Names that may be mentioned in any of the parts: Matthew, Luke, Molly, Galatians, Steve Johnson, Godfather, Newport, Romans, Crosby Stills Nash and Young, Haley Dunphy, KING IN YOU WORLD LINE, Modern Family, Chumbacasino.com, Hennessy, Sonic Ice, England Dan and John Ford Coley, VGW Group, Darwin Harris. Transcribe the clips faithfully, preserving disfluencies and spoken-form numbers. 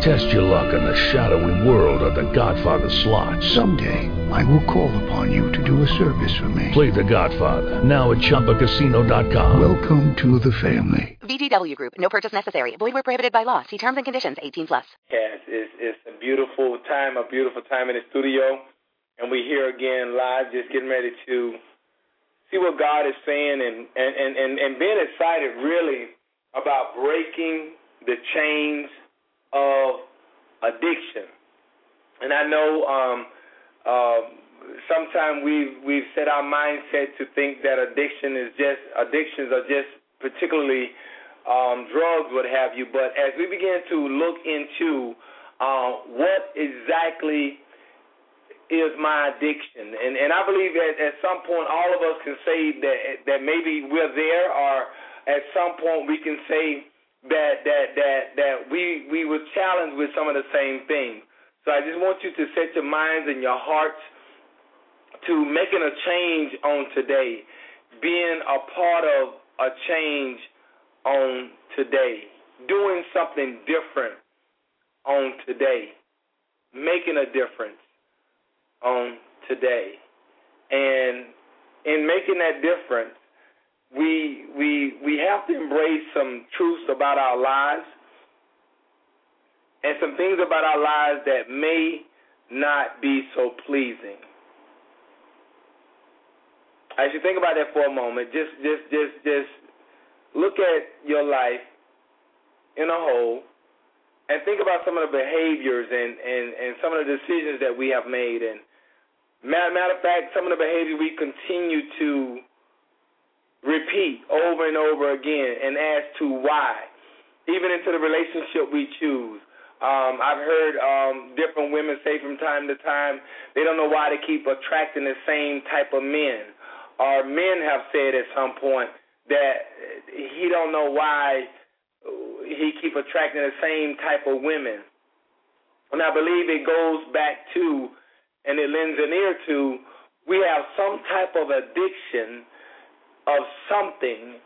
Test your luck in the shadowy world of The Godfather slot. Someday, I will call upon you to do a service for me. Play The Godfather, now at Chumba Casino dot com. Welcome to the family. V G W Group, no purchase necessary. Void where prohibited by law. See terms and conditions, eighteen plus. Yes, it's, it's a beautiful time, a beautiful time in the studio. And we're here again live, just getting ready to see what God is saying and, and, and, and, and being excited, really, about breaking the chains of addiction. And I know um, uh, sometimes we've, we've set our mindset to think that addiction is just, addictions are just particularly um, drugs, what have you. But as we begin to look into uh, what exactly is my addiction, and, and I believe that at some point all of us can say that, that maybe we're there, or at some point we can say That that that that we we were challenged with some of the same things. So I just want you to set your minds and your hearts to making a change on today, being a part of a change on today, doing something different on today, making a difference on today. And in making that difference, We we we have to embrace some truths about our lives and some things about our lives that may not be so pleasing. As you think about that for a moment, just just just just look at your life in a whole and think about some of the behaviors and, and, and some of the decisions that we have made. And matter of fact, some of the behaviors we continue to repeat over and over again, and as to why, even into the relationship we choose. Um, I've heard um, different women say from time to time they don't know why they keep attracting the same type of men. Or men have said at some point that he don't know why he keep attracting the same type of women. And I believe it goes back to, and it lends an ear to, we have some type of addiction of something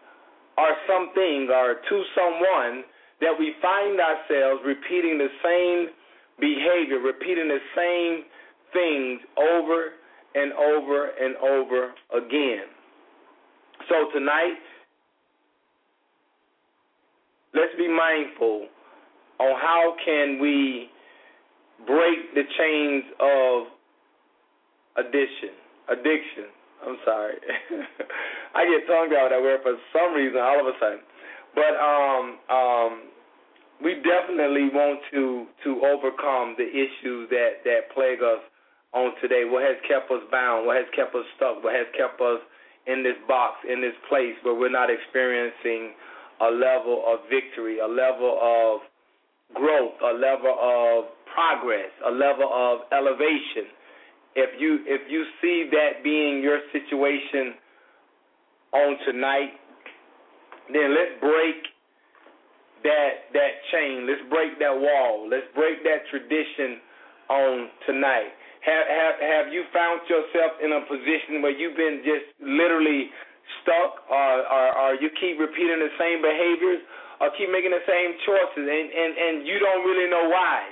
or something or to someone that we find ourselves repeating the same behavior, repeating the same things over and over and over again. So tonight, let's be mindful on how can we break the chains of addiction, addiction. I'm sorry. I get tongue-tied with that word for some reason, all of a sudden. But um, um, we definitely want to to overcome the issues that, that plague us on today. What has kept us bound? What has kept us stuck? What has kept us in this box, in this place where we're not experiencing a level of victory, a level of growth, a level of progress, a level of elevation? If you if you see that being your situation on tonight, then let's break that that chain. Let's break that wall. Let's break that tradition on tonight. Have have have you found yourself in a position where you've been just literally stuck, or or, or you keep repeating the same behaviors, or keep making the same choices, and, and, and you don't really know why?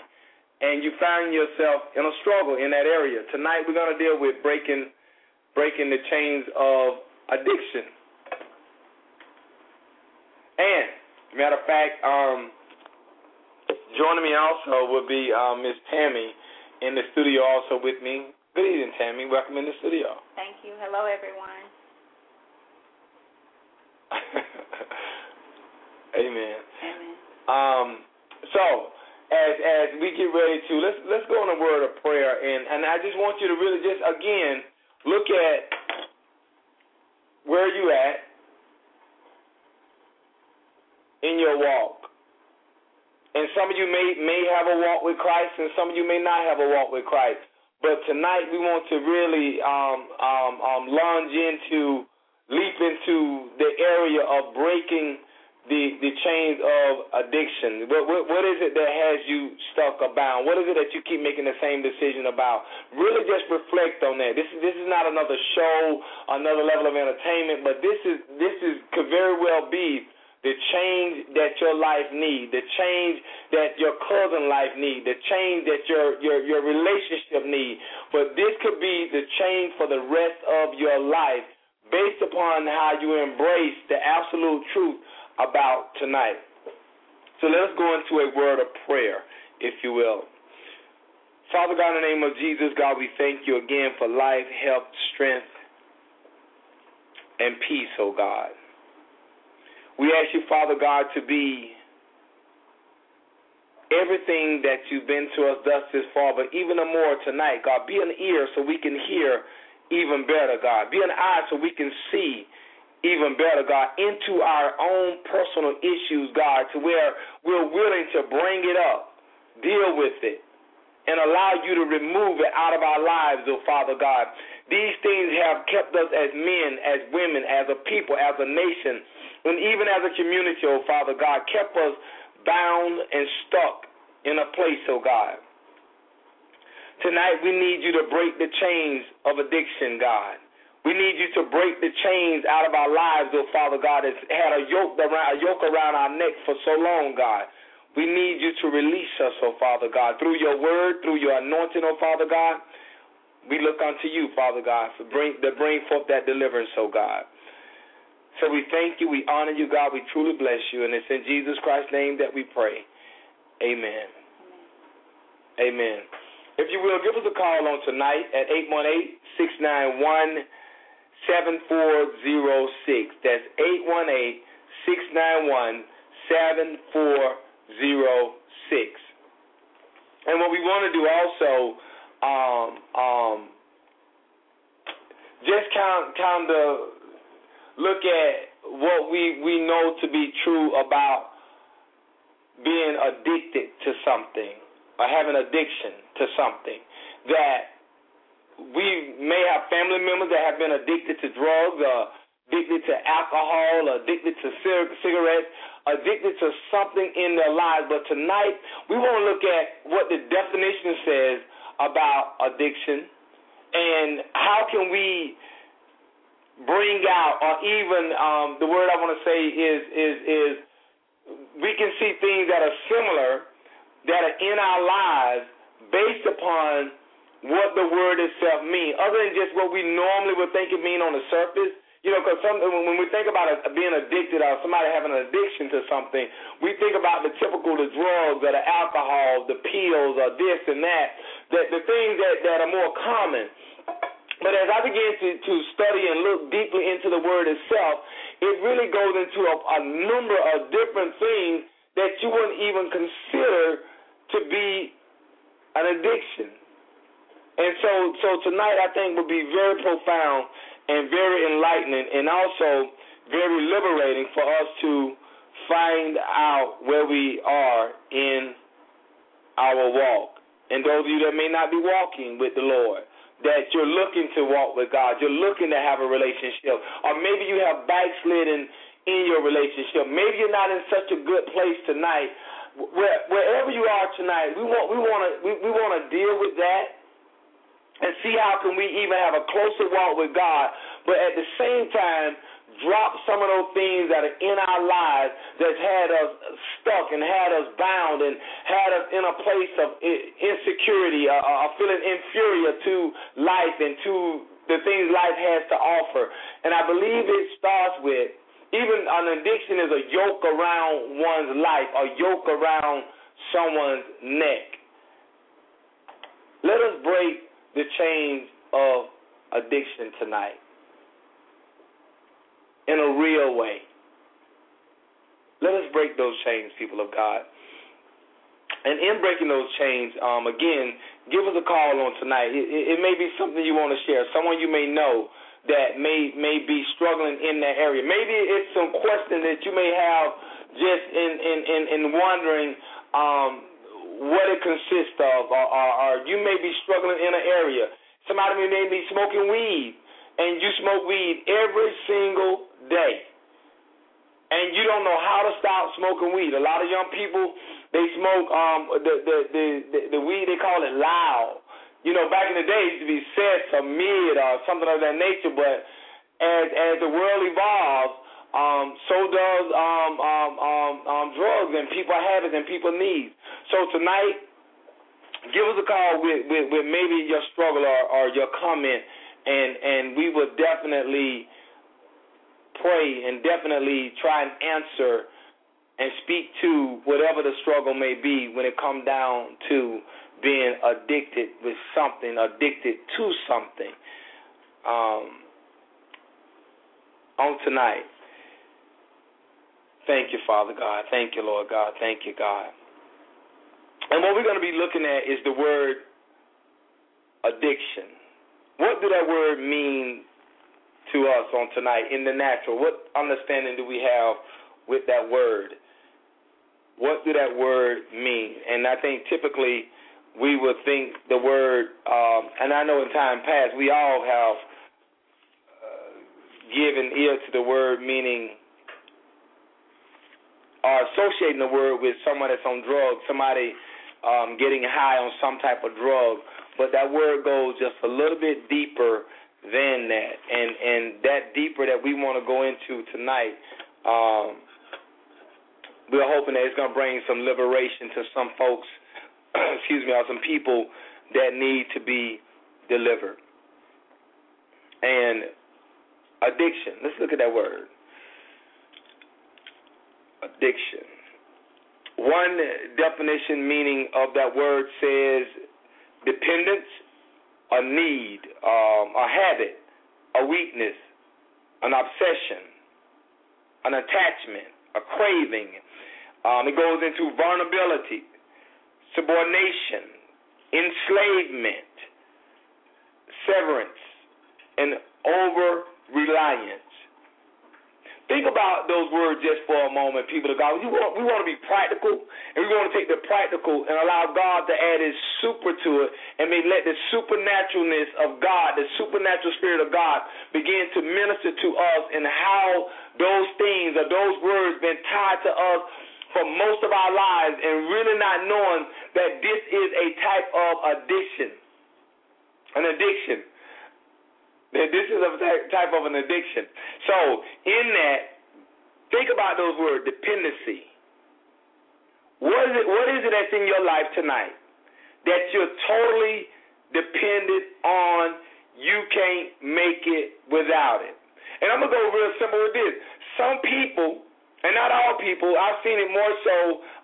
And you find yourself in a struggle in that area. Tonight we're going to deal with breaking breaking the chains of addiction. And, matter of fact, um, joining me also will be uh, Miss Tammy in the studio also with me. Good evening, Tammy. Welcome in the studio. Thank you. Hello, everyone. Amen. Amen. Um, so... As as we get ready to, let's let's go on a word of prayer. And, and I just want you to really just, again, look at where you at in your walk. And some of you may, may have a walk with Christ, and some of you may not have a walk with Christ. But tonight we want to really um, um, um, lunge into, leap into the area of breaking the the chains of addiction? What, what what is it that has you stuck abound? What is it that you keep making the same decision about? Really, just reflect on that. This is this is not another show, another level of entertainment, but this is this is could very well be the change that your life needs, the change that your cousin life needs, the change that your, your, your relationship needs. But this could be the change for the rest of your life based upon how you embrace the absolute truth about tonight. So let us go into a word of prayer, if you will. Father God, in the name of Jesus, God, we thank you again for life, health, strength, and peace, oh God. We ask you, Father God, to be everything that you've been to us thus this far, but even more tonight, God. Be an ear so we can hear even better, God. Be an eye so we can see even better, God, into our own personal issues, God, to where we're willing to bring it up, deal with it, and allow you to remove it out of our lives, oh Father God. These things have kept us as men, as women, as a people, as a nation, and even as a community, oh Father God, kept us bound and stuck in a place, oh God. Tonight we need you to break the chains of addiction, God. We need you to break the chains out of our lives, oh Father God, that's had a yoke around, a yoke around our neck for so long, God. We need you to release us, oh Father God, through your word, through your anointing, oh Father God. We look unto you, Father God, to bring, to bring forth that deliverance, oh God. So we thank you, we honor you, God, we truly bless you, and it's in Jesus Christ's name that we pray. Amen. Amen. Amen. If you will, give us a call on tonight at eight one eight, six nine one, seven four zero six. That's eight one eight, six nine one, seven four zero six. And what we want to do also, um, um, just kind, kind of look at what we, we know to be true about being addicted to something or having addiction to something. That we may have family members that have been addicted to drugs, or addicted to alcohol, or addicted to cigarettes, addicted to something in their lives. But tonight we want to look at what the definition says about addiction and how can we bring out, or even um, the word I want to say is is is we can see things that are similar that are in our lives based upon what the word itself means, other than just what we normally would think it means on the surface. You know, because when we think about it, being addicted or somebody having an addiction to something, we think about the typical, the drugs or the alcohol, the pills or this and that, that the things that, that are more common. But as I began to, to study and look deeply into the word itself, it really goes into a, a number of different things that you wouldn't even consider to be an addiction. And so, so tonight I think will be very profound and very enlightening and also very liberating for us to find out where we are in our walk. And those of you that may not be walking with the Lord, that you're looking to walk with God, you're looking to have a relationship, or maybe you have backslidden in your relationship. Maybe you're not in such a good place tonight. Where, wherever you are tonight, we want we want to we, we want to deal with that and see how can we even have a closer walk with God. But at the same time, drop some of those things that are in our lives that's had us stuck and had us bound and had us in a place of insecurity, or, or feeling inferior to life and to the things life has to offer. And I believe it starts with, even an addiction is a yoke around one's life, a yoke around someone's neck. Let us break the chains of addiction tonight, in a real way. Let us break those chains, people of God. And in breaking those chains, um, again, give us a call on tonight. It, it, it may be something you want to share, someone you may know that may, may be struggling in that area. Maybe it's some question that you may have just in, in, in, in wondering um, what it consists of, or, or, or you may be struggling in an area. Somebody may be smoking weed, and you smoke weed every single day. and you don't know how to stop smoking weed. A lot of young people, they smoke um the the the, the, the weed, they call it loud. You know, back in the day, it used to be sets or mid or something of that nature. But as as the world evolves, um, so does um, um, um, um, drugs and people habits and people needs. So tonight, give us a call with, with, with maybe your struggle or, or your comment, and, and we will definitely pray and definitely try and answer and speak to whatever the struggle may be when it comes down to being addicted with something, addicted to something. Um, on tonight, thank you, Father God. Thank you, Lord God. Thank you, God. And what we're going to be looking at is the word addiction. What does that word mean to us on tonight in the natural? What understanding do we have with that word? What does that word mean? And I think typically, we would think the word, um, and I know in time past we all have uh, given ear to the word, meaning or uh, associating the word with someone that's on drugs, somebody um, getting high on some type of drug. But that word goes just a little bit deeper than that, and and that deeper that we want to go into tonight. Um, we're hoping that it's going to bring some liberation to some folks. Excuse me, are some people that need to be delivered. And addiction, let's look at that word. Addiction. One definition meaning of that word says dependence, a need, um, a habit, a weakness, an obsession, an attachment, a craving. Um, it goes into vulnerability, subordination, enslavement, severance, and over-reliance. Think about those words just for a moment, people of God. We want, we want to be practical, and we want to take the practical and allow God to add his super to it, and may let the supernaturalness of God, the supernatural spirit of God, begin to minister to us in how those things or those words been tied to us for most of our lives and really not knowing that this is a type of addiction, an addiction, that this is a type of an addiction. So in that, think about those words, dependency. What is it, what is it that's in your life tonight that you're totally dependent on, you can't make it without it? And I'm going to go real simple with this. Some people, and not all people, I've seen it more so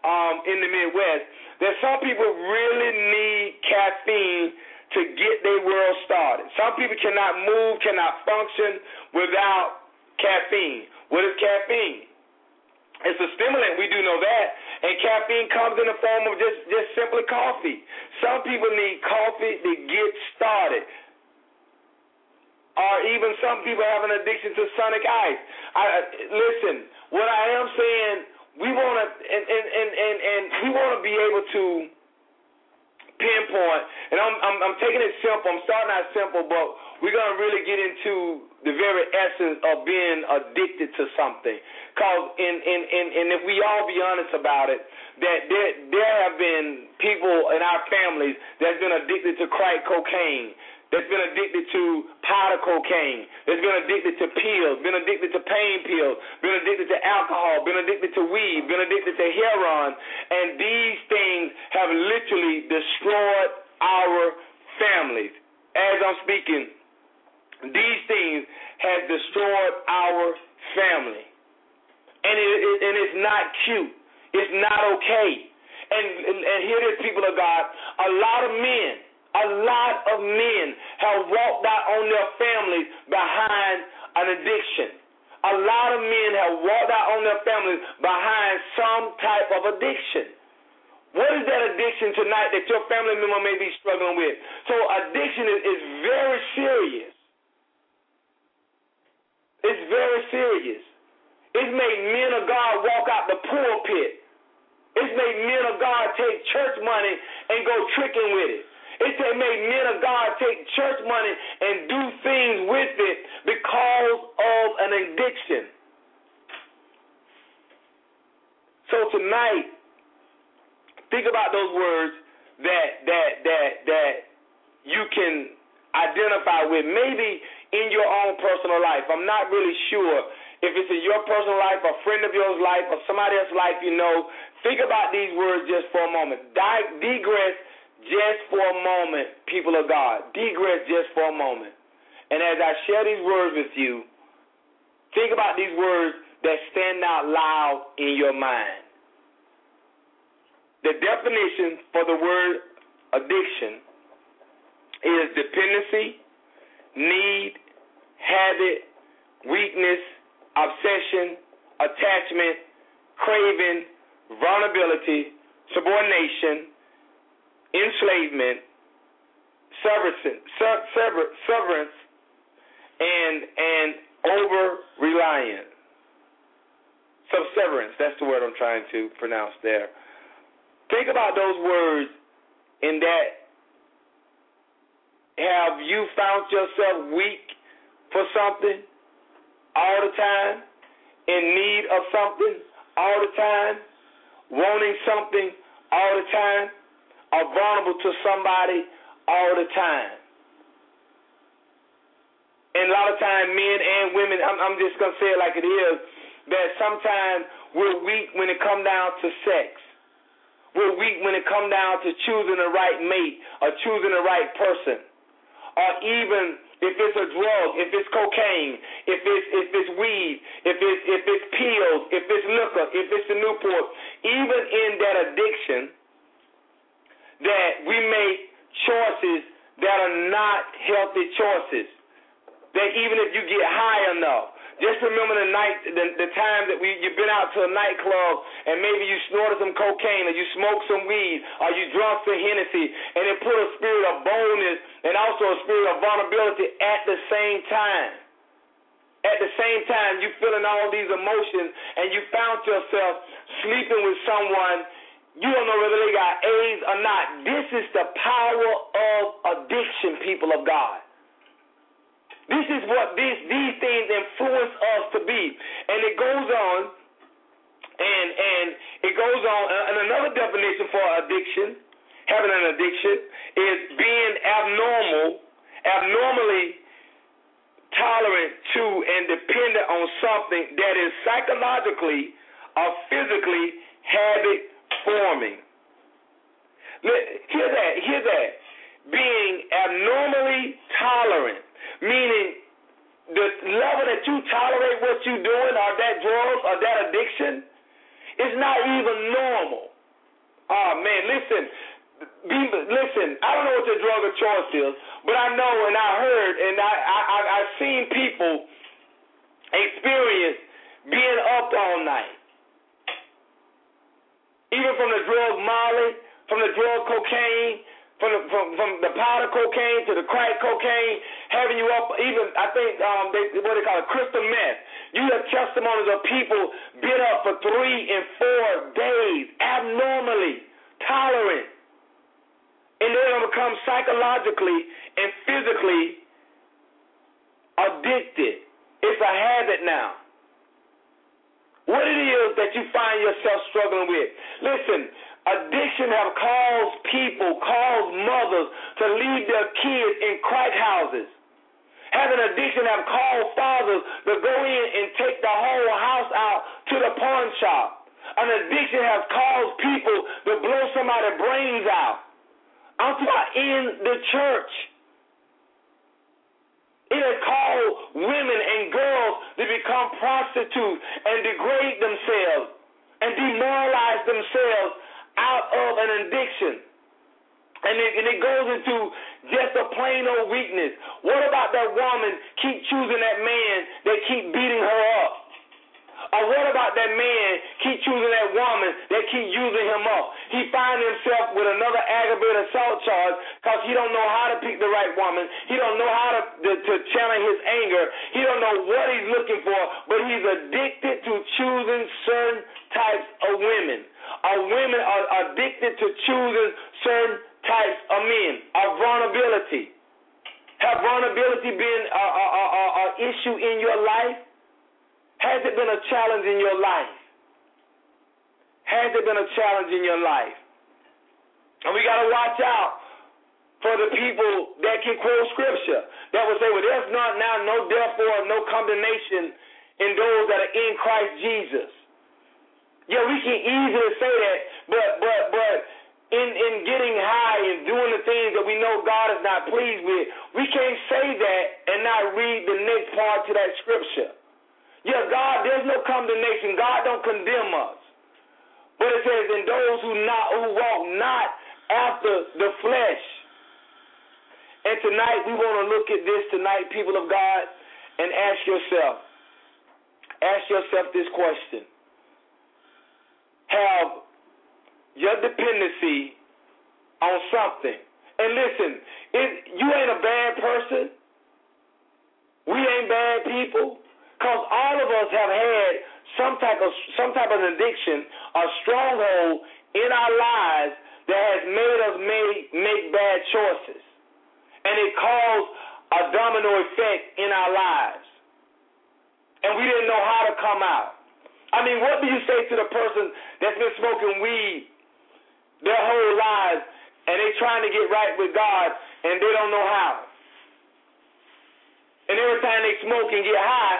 um, in the Midwest, that some people really need caffeine to get their world started. Some people cannot move, cannot function without caffeine. What is caffeine? It's a stimulant, we do know that, and caffeine comes in the form of just, just simply coffee. Some people need coffee to get started. Or even some people have an addiction to Sonic Ice. I, listen, what I am saying, we want to, and, and, and, and, and we want to be able to pinpoint, and I'm, I'm, I'm taking it simple, I'm starting out simple, but we're going to really get into the very essence of being addicted to something. Because, and, and, and, and if we all be honest about it, that there, there have been people in our families that's been addicted to crack cocaine, that's been addicted to powder cocaine, that's been addicted to pills, been addicted to pain pills, been addicted to alcohol, been addicted to weed, been addicted to heroin, and these things have literally destroyed our families. As I'm speaking, these things have destroyed our family. And, it, it, and it's not cute. It's not okay. And, and, and here it is, people of God, a lot of men, a lot of men have walked out on their families behind an addiction. A lot of men have walked out on their families behind some type of addiction. What is that addiction tonight that your family member may be struggling with? So addiction is, is very serious. It's very serious. It's made men of God walk out the pulpit. It's made men of God take church money and go tricking with it. It's made men of God take church money and do things with it because of an addiction. tonight, think about those words that that that that you can identify with, maybe in your own personal life. I'm not really sure if it's in your personal life, a friend of yours life, or somebody else's life you know. Think about these words just for a moment. Dig- digress just for a moment, people of God. Digress just for a moment. And as I share these words with you, think about these words that stand out loud in your mind. The definition for the word addiction is dependency, need, habit, weakness, obsession, attachment, craving, vulnerability, subordination, enslavement, severance, and and over-reliance. Subseverance, that's the word I'm trying to pronounce there. Think about those words in that. Have you found yourself weak for something all the time, in need of something all the time, wanting something all the time, or vulnerable to somebody all the time? And a lot of times, men and women, I'm, I'm just going to say it like it is, that sometimes we're weak when it comes down to sex. We're weak when it comes down to choosing the right mate or choosing the right person. Or even if it's a drug, if it's cocaine, if it's, if it's weed, if it's, if it's pills, if it's liquor, if it's the Newport. Even in that addiction, that we make choices that are not healthy choices. That even if you get high enough, just remember the night, the, the time that we you've been out to a nightclub and maybe you snorted some cocaine or you smoked some weed or you drunk some Hennessy, and it put a spirit of boldness and also a spirit of vulnerability at the same time. At the same time, you're feeling all these emotions and you found yourself sleeping with someone. You don't know whether they got AIDS or not. This is the power of addiction, people of God. This is what these these things influence us to be. And it goes on, and and it goes on, and another definition for addiction, having an addiction, is being abnormal, abnormally tolerant to and dependent on something that is psychologically or physically habit-forming. Hear that, hear that. Being abnormally tolerant. Meaning, the level that you tolerate what you're doing or that drugs or that addiction is not even normal. Oh, man, listen. Be, listen, I don't know what your drug of choice is, but I know and I heard and I, I, I, I've seen people experience being up all night. Even from the drug Molly, from the drug cocaine, From the, from, from the powder cocaine to the crack cocaine, having you up, even, I think, um, they, what they call it, crystal meth. You have testimonies of people been up for three and four days, abnormally tolerant. And they're going to become psychologically and physically addicted. It's a habit now. What it is that you find yourself struggling with. Listen, addiction have caused people, caused mothers to leave their kids in crack houses. Having addiction have caused fathers to go in and take the whole house out to the pawn shop. An addiction have caused people to blow somebody's brains out. I'm talking about in the church. It has caused women and girls to become prostitutes and degrade themselves and demoralize themselves out of an addiction. And it, and it goes into just a plain old weakness. What about that woman keep choosing that man that keep beating her up? Or what about that man keep choosing that woman that keep using him up? He find himself with another aggravated assault charge because he don't know how to pick the right woman. He don't know how to, to, to channel his anger. He don't know what he's looking for, but he's addicted to choosing certain types of women. Or women are addicted to choosing certain types of men. Or vulnerability. Have vulnerability been an issue in your life? Has it been a challenge in your life? Has there been a challenge in your life? And we got to watch out for the people that can quote scripture, that will say, well, there's not now no therefore no condemnation in those that are in Christ Jesus. Yeah, we can easily say that, but but but in, in getting high and doing the things that we know God is not pleased with, we can't say that and not read the next part to that scripture. Yeah, God, there's no condemnation. God don't condemn us. But it says, in those who not who walk not after the flesh. And tonight, we want to look at this tonight, people of God, and ask yourself, ask yourself this question. Have your dependency on something. And listen, it, you ain't a bad person. We ain't bad people. Because all of us have had some type of some type of addiction or stronghold in our lives that has made us make, make bad choices. And it caused a domino effect in our lives. And we didn't know how to come out. I mean, what do you say to the person that's been smoking weed their whole lives and they're trying to get right with God and they don't know how? And every time they smoke and get high,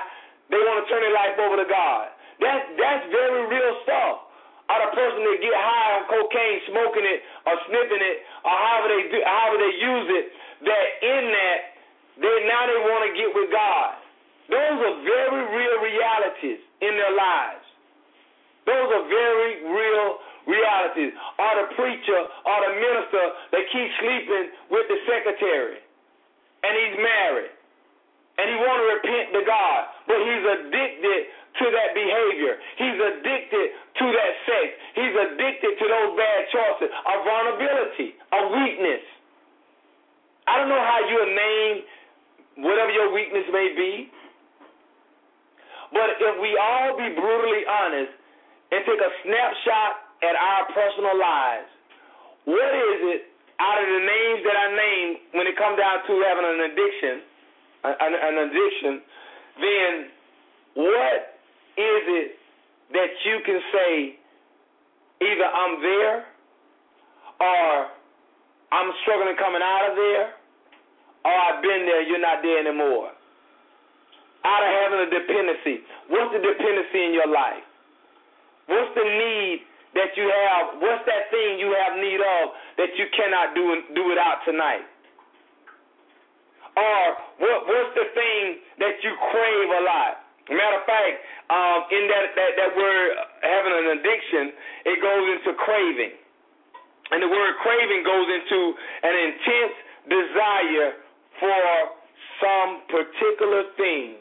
they want to turn their life over to God. That's, that's very real stuff. Out of a person that get high on cocaine, smoking it or sniffing it or however they do, however they use it, that in that, they now they want to get with God. Those are very real realities in their lives. Those are very real realities. Or the preacher or the minister that keeps sleeping with the secretary and he's married. And he want to repent to God, but he's addicted to that behavior. He's addicted to that sex. He's addicted to those bad choices, a vulnerability, a weakness. I don't know how you'll name whatever your weakness may be, but if we all be brutally honest and take a snapshot at our personal lives, what is it out of the names that I named when it comes down to having an addiction? An addiction, then what is it that you can say either I'm there or I'm struggling coming out of there or I've been there, you're not there anymore? Out of having a dependency, what's the dependency in your life? What's the need that you have? What's that thing you have need of that you cannot do, do without tonight? Or what, what's the thing that you crave a lot? Matter of fact, um, in that, that, that word having an addiction, it goes into craving. And the word craving goes into an intense desire for some particular thing.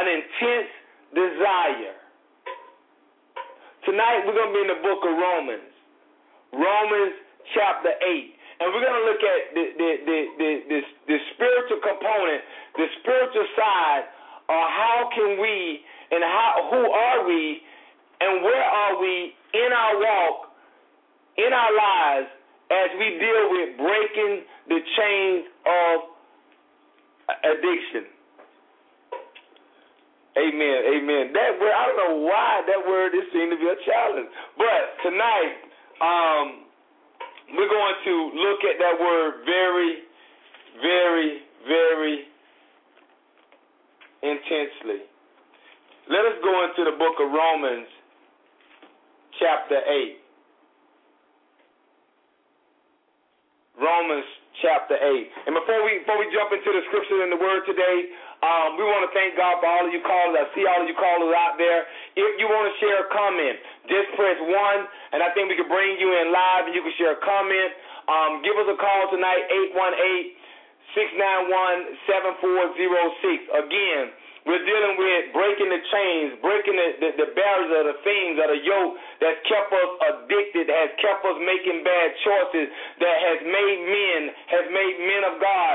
An intense desire. Tonight we're going to be in the book of Romans. Romans chapter eight. And we're going to look at the the, the, the, the the spiritual component, the spiritual side, or how can we and how who are we and where are we in our walk, in our lives, as we deal with breaking the chains of addiction. Amen, amen. That word, I don't know why that word is seen to be a challenge, but tonight, um, we're going to look at that word very, very, very intensely. Let us go into the book of Romans, chapter eight. Romans chapter eight. And before we before we jump into the scripture and the word today, um, we want to thank God for all of you callers. I see all of you callers out there. If you want to share a comment, just press one, and I think we can bring you in live, and you can share a comment. Um, give us a call tonight, eight one eight, six nine one, seven four zero six. Again, we're dealing with breaking the chains, breaking the, the, the barriers of the things, of the yoke that's kept us addicted, has kept us making bad choices, that has made men, has made men of God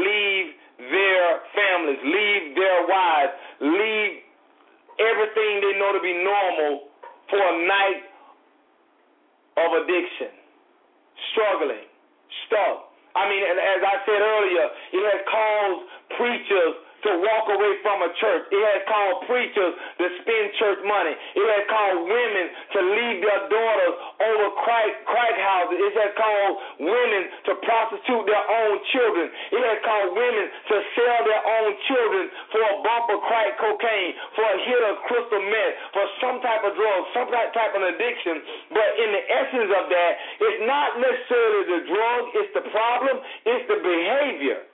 leave their families, leave their wives, leave everything they know to be normal for a night of addiction, struggling, stuck. I mean, and as I said earlier, it has caused preachers to walk away from a church. It has called preachers to spend church money. It has called women to leave their daughters over crack, crack houses. It has called women to prostitute their own children. It has called women to sell their own children for a bump of crack cocaine, for a hit of crystal meth, for some type of drug, some type of addiction. But in the essence of that, it's not necessarily the drug, it's the problem, it's the behavior.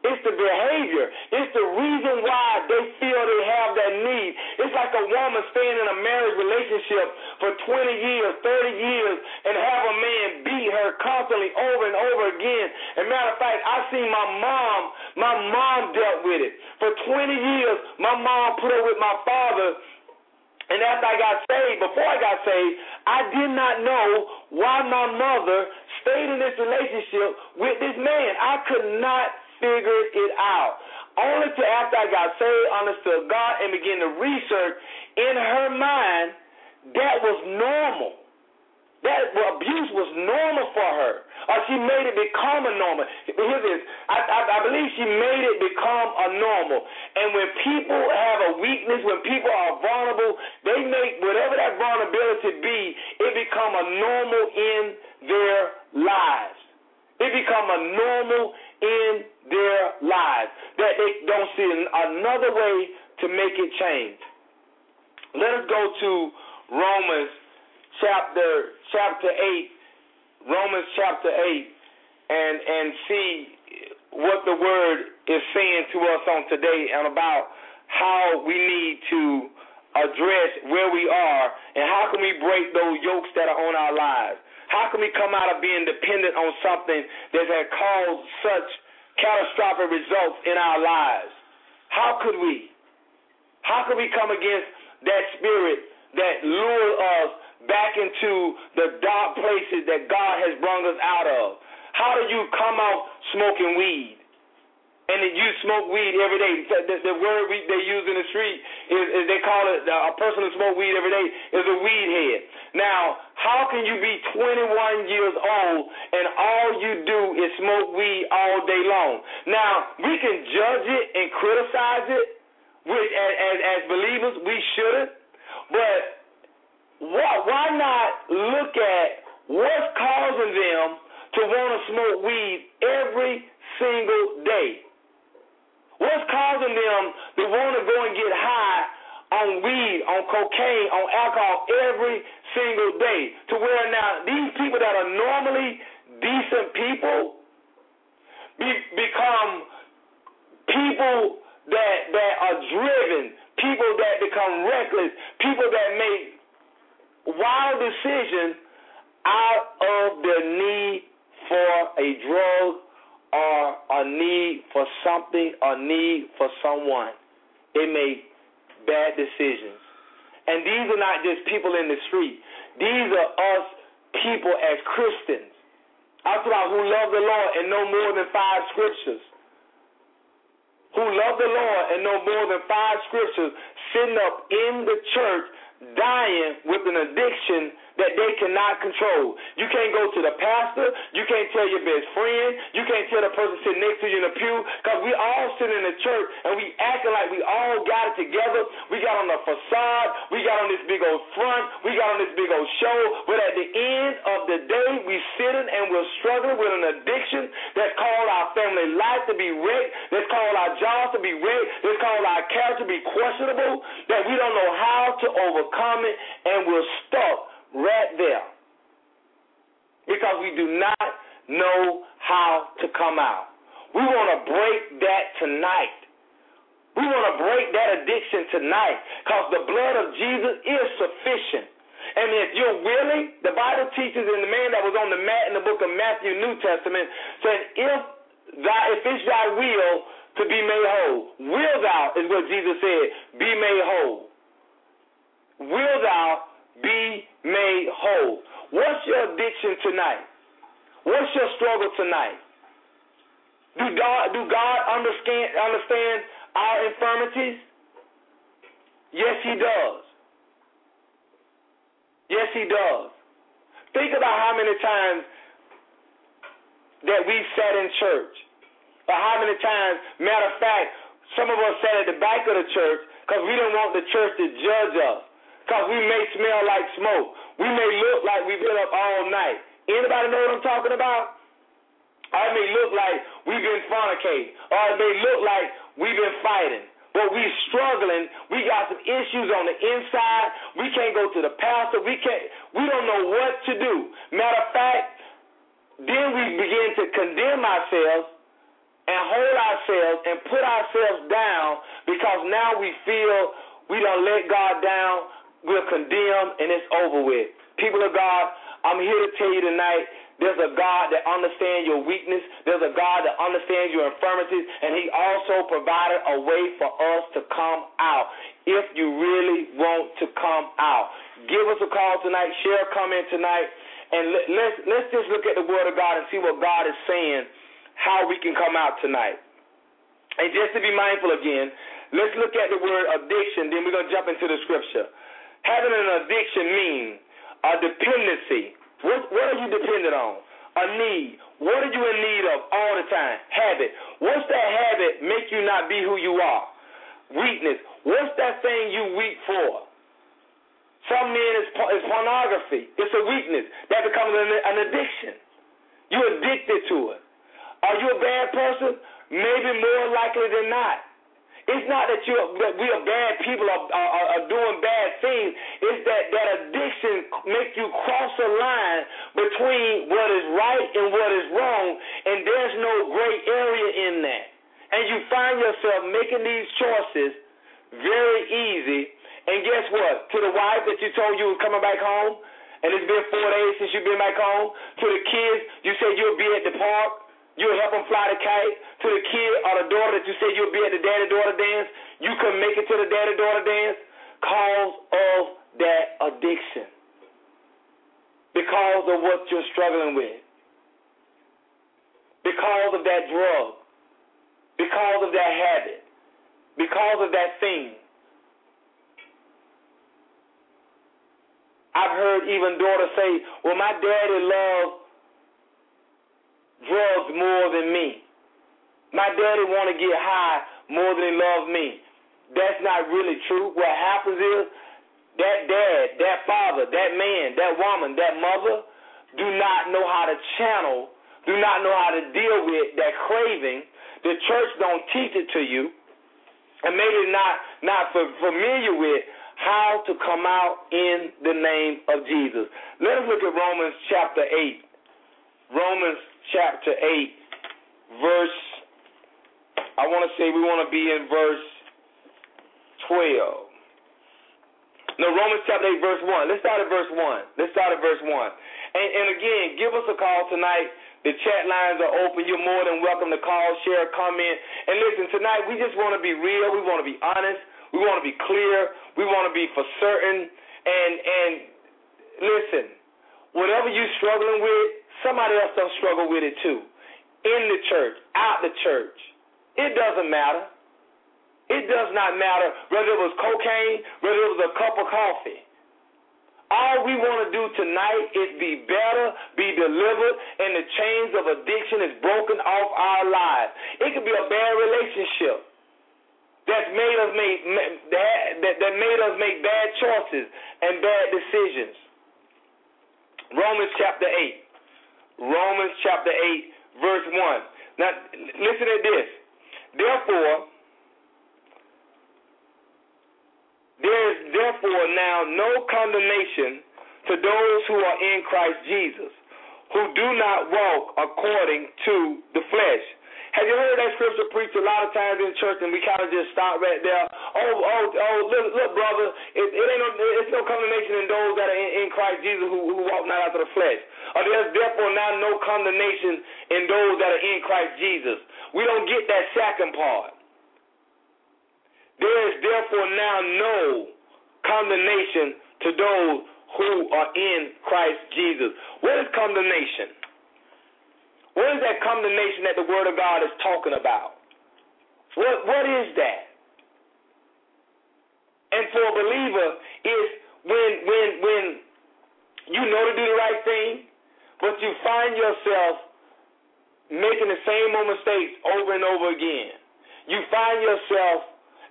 It's the behavior. It's the reason why they feel they have that need. It's like a woman staying in a marriage relationship for twenty years, thirty years, and have a man beat her constantly over and over again. As a matter of fact, I've seen my mom. My mom dealt with it. For twenty years, my mom put up with my father. And after I got saved, before I got saved, I did not know why my mother stayed in this relationship with this man. I could not figured it out. Only to after I got saved, understood God, and began to research, in her mind, that was normal. That abuse was normal for her. Or she made it become a normal. Here's this. I, I, I believe she made it become a normal. And when people have a weakness, when people are vulnerable, they make whatever that vulnerability be, it become a normal in their lives. It become a normal in their lives, that they don't see another way to make it change. Let us go to Romans chapter chapter eight, Romans chapter eight, and and see what the word is saying to us on today and about how we need to address where we are and how can we break those yokes that are on our lives. How can we come out of being dependent on something that has caused such catastrophic results in our lives? How could we? How could we come against that spirit that lured us back into the dark places that God has brought us out of? How do you come out smoking weed? And that you smoke weed every day. The, the word we, they use in the street is, is they call it uh, a person who smokes weed every day is a weed head. Now, how can you be twenty-one years old and all you do is smoke weed all day long? Now, we can judge it and criticize it, which as, as, as believers we shouldn't. But why, why not look at what's causing them to want to smoke weed every single day? What's causing them to want to go and get high on weed, on cocaine, on alcohol every single day? To where now these people that are normally decent people be, become people that that are driven, people that become reckless, people that make wild decisions out of their need for a drug, or a need for something, a need for someone. They make bad decisions. And these are not just people in the street. These are us people as Christians. That's why who love the Lord and know more than five scriptures. Who love the Lord and know more than five scriptures sitting up in the church dying with an addiction that they cannot control. You can't go to the pastor. You can't tell your best friend. You can't tell the person sitting next to you in the pew, because we all sitting in the church and we acting like we all got it together. We got on the facade. We got on this big old front. We got on this big old show. But at the end of the day, we sitting and we're struggling with an addiction that called our family life to be wrecked, that called our jobs to be wrecked, that called our character to be questionable, that we don't know how to overcome it, and we're stuck right there because we do not know how to come out. We want to break that tonight. We want to break that addiction tonight because the blood of Jesus is sufficient. And if you're willing, the Bible teaches, in the man that was on the mat in the book of Matthew, New Testament, said, if, thy, if it's thy will to be made whole, will thou, is what Jesus said, be made whole. Will thou be made whole. What's your addiction tonight? What's your struggle tonight? Do God, do God understand, understand our infirmities? Yes, He does. Yes, He does. Think about how many times that we sat in church, or how many times, matter of fact, Some of us sat at the back of the church because we didn't want the church to judge us, because we may smell like smoke. We may look like we've been up all night. Anybody know what I'm talking about? Or it may look like we've been fornicating. Or it may look like we've been fighting. But we're struggling. We got some issues on the inside. We can't go to the pastor. We can't. We don't know what to do. Matter of fact, then we begin to condemn ourselves and hold ourselves and put ourselves down because now we feel we done let God down. We're condemned, and it's over with. People of God, I'm here to tell you tonight, there's a God that understands your weakness. There's a God that understands your infirmities, and he also provided a way for us to come out if you really want to come out. Give us a call tonight. Share, come in tonight, and let's, let's just look at the Word of God and see what God is saying, how we can come out tonight. And just to be mindful again, let's look at the word addiction, then we're going to jump into the Scripture. Having an addiction means a dependency. What, what are you dependent on? A need. What are you in need of all the time? Habit. What's that habit make you not be who you are? Weakness. What's that thing you weak for? Some men, it's, it's pornography. It's a weakness. That becomes an, an addiction. You're addicted to it. Are you a bad person? Maybe more likely than not. It's not that, you're, that we are bad people or are, are, are doing bad things. It's that, that addiction makes you cross a line between what is right and what is wrong, and there's no gray area in that. And you find yourself making these choices very easy. And guess what? To the wife that you told you was coming back home, and it's been four days since you've been back home, to the kids, you said you'll be at the park. You'll help them fly the kite. To the kid or the daughter that you said you'll be at the daddy-daughter dance, you couldn't make it to the daddy-daughter dance because of that addiction, because of what you're struggling with, because of that drug, because of that habit, because of that thing. I've heard even daughters say, well, my daddy loved drugs more than me. My daddy want to get high more than he loves me. That's not really true. What happens is that dad, that father, that man, that woman, that mother do not know how to channel, do not know how to deal with that craving. The church don't teach it to you, and maybe not not familiar with how to come out in the name of Jesus. Let us look at Romans chapter eight. Romans chapter eight, verse, I want to say we want to be in verse twelve. No, Romans chapter eight, verse one. Let's start at verse one. Let's start at verse one. And, and again, give us a call tonight. The chat lines are open. You're more than welcome to call, share, comment. And listen, tonight we just want to be real. We want to be honest. We want to be clear. We want to be for certain. And, and listen, whatever you're struggling with, somebody else don't struggle with it too. In the church, out the church. It doesn't matter. It does not matter whether it was cocaine, whether it was a cup of coffee. All we want to do tonight is be better, be delivered, and the chains of addiction is broken off our lives. It could be a bad relationship that made us make, that, that made us make bad choices and bad decisions. Romans chapter eight. Romans chapter eight, verse one. Now, listen to this. Therefore, there is therefore now no condemnation to those who are in Christ Jesus, who do not walk according to the flesh. Have you heard that scripture preached a lot of times in church, and we kind of just stop right there? Oh, oh, oh, look, look brother, it, it ain't no, it's no condemnation in those that are in, in Christ Jesus who, who walk not after the flesh. Or there's therefore now no condemnation in those that are in Christ Jesus. We don't get that second part. There is therefore now no condemnation to those who are in Christ Jesus. What is condemnation? What is that condemnation that the Word of God is talking about? What What is that? And for a believer, it's when, when, when you know to do the right thing, but you find yourself making the same old mistakes over and over again. you find yourself,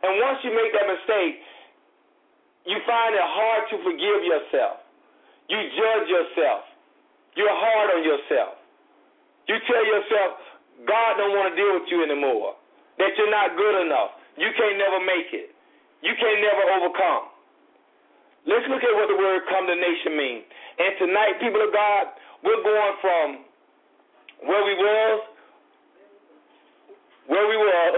and once you make that mistake, you find it hard to forgive yourself. You judge yourself. You're hard on yourself. You tell yourself God don't want to deal with you anymore, that you're not good enough. You can't never make it. You can't never overcome. Let's look at what the word condemnation means. And tonight, people of God, we're going from where we was, where we was,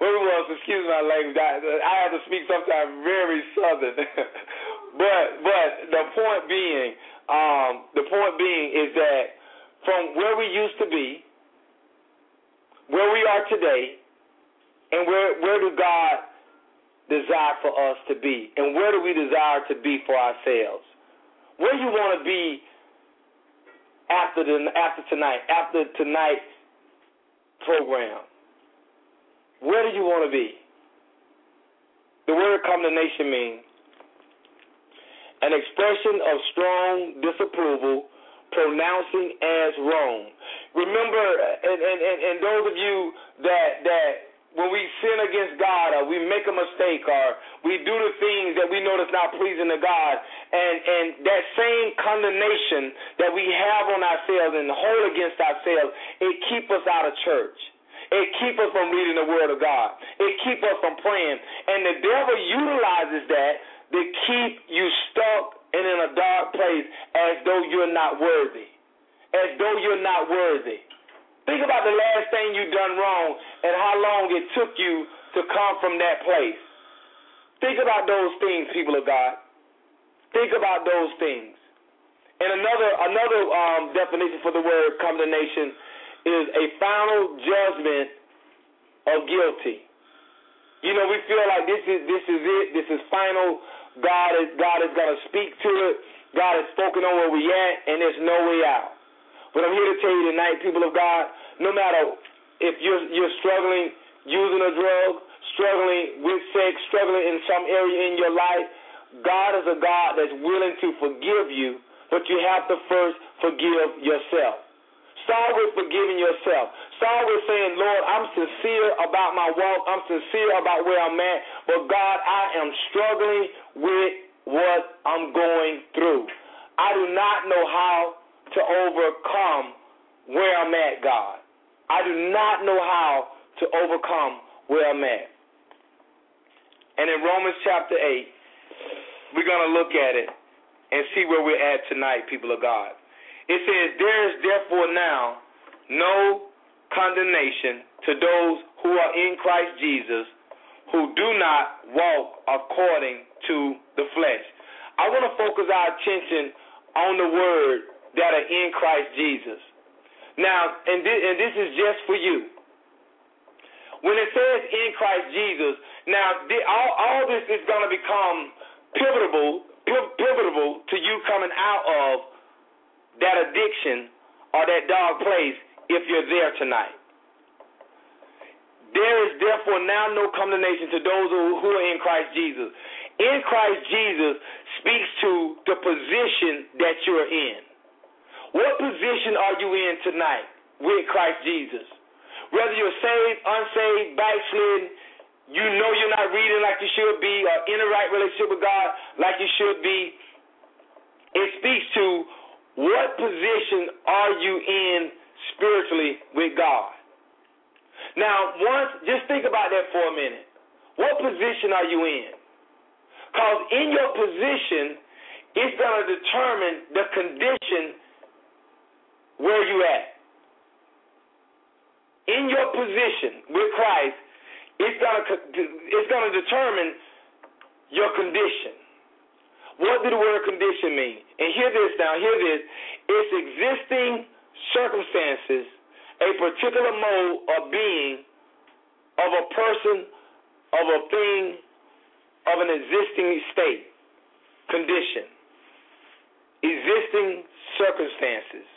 where we was, excuse my language, I, I have to speak sometimes very southern. but but the point being, um, the point being is that from where we used to be, where we are today, and where, where do God desire for us to be? And where do we desire to be for ourselves? Where you want to be after the, after tonight, after tonight's program? Where do you want to be? The word condemnation means an expression of strong disapproval, pronouncing as wrong. Remember, and, and, and, and those of you that that when we sin against God or we make a mistake or we do the things that we know that's not pleasing to God, and, and that same condemnation that we have on ourselves and hold against ourselves, it keeps us out of church. It keeps us from reading the Word of God. It keeps us from praying. And the devil utilizes that to keep you stuck and in a dark place as though you're not worthy, as though you're not worthy. Think about the last thing you done wrong and how long it took you to come from that place. Think about those things, people of God. Think about those things. And another another um, definition for the word condemnation is a final judgment of guilty. You know, we feel like this is this is it, this is final. God is God is going to speak to it. God has spoken on where we at, and there's no way out. But I'm here to tell you tonight, people of God, no matter if you're, you're struggling using a drug, struggling with sex, struggling in some area in your life, God is a God that's willing to forgive you, but you have to first forgive yourself. Start with forgiving yourself. Start with saying, Lord, I'm sincere about my walk. I'm sincere about where I'm at. But, God, I am struggling with what I'm going through. I do not know how to overcome where I'm at, God. I do not know how to overcome where I'm at. And in Romans chapter eight, we're going to look at it and see where we're at tonight, people of God. It says, there is therefore now no condemnation to those who are in Christ Jesus, who do not walk according to the flesh. I want to focus our attention on the word that are in Christ Jesus. Now, and this, and this is just for you. When it says in Christ Jesus, now the, all, all this is going to become pivotal, pivotal to you coming out of that addiction or that dark place if you're there tonight. There is therefore now no condemnation to those who are in Christ Jesus. In Christ Jesus speaks to the position that you're in. What position are you in tonight with Christ Jesus? Whether you're saved, unsaved, backslidden, you know you're not reading like you should be or in the right relationship with God like you should be, it speaks to what position are you in spiritually with God? Now, once, just think about that for a minute. What position are you in? Because in your position, it's going to determine the condition where you at. In your position with Christ, it's going to, it's going to determine your condition. What does the word condition mean? And hear this now, hear this. It's existing circumstances, a particular mode of being, of a person, of a thing, of an existing state, condition, existing circumstances.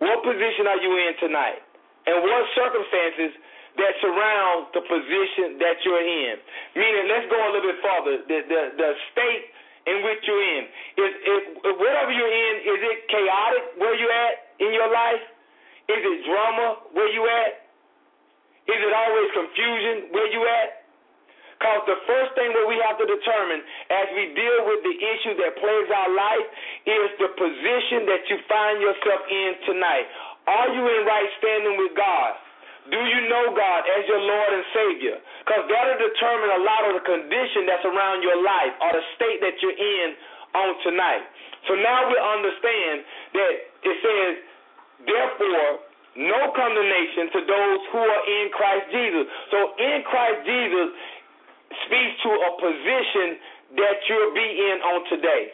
What position are you in tonight? And what circumstances that surround the position that you're in? Meaning, let's go a little bit farther. The, the, the state in which you're in. Is, is, whatever you're in, is it chaotic where you're at in your life? Is it drama where you're at? Is it always always confusion where you at. Because the first thing that we have to determine as we deal with the issue that plagues our life is the position that you find yourself in tonight. Are you in right standing with God? Do you know God as your Lord and Savior? Because that will determine a lot of the condition that's around your life or the state that you're in on tonight. So now we understand that it says, therefore, no condemnation to those who are in Christ Jesus. So in Christ Jesus speaks to a position that you'll be in on today.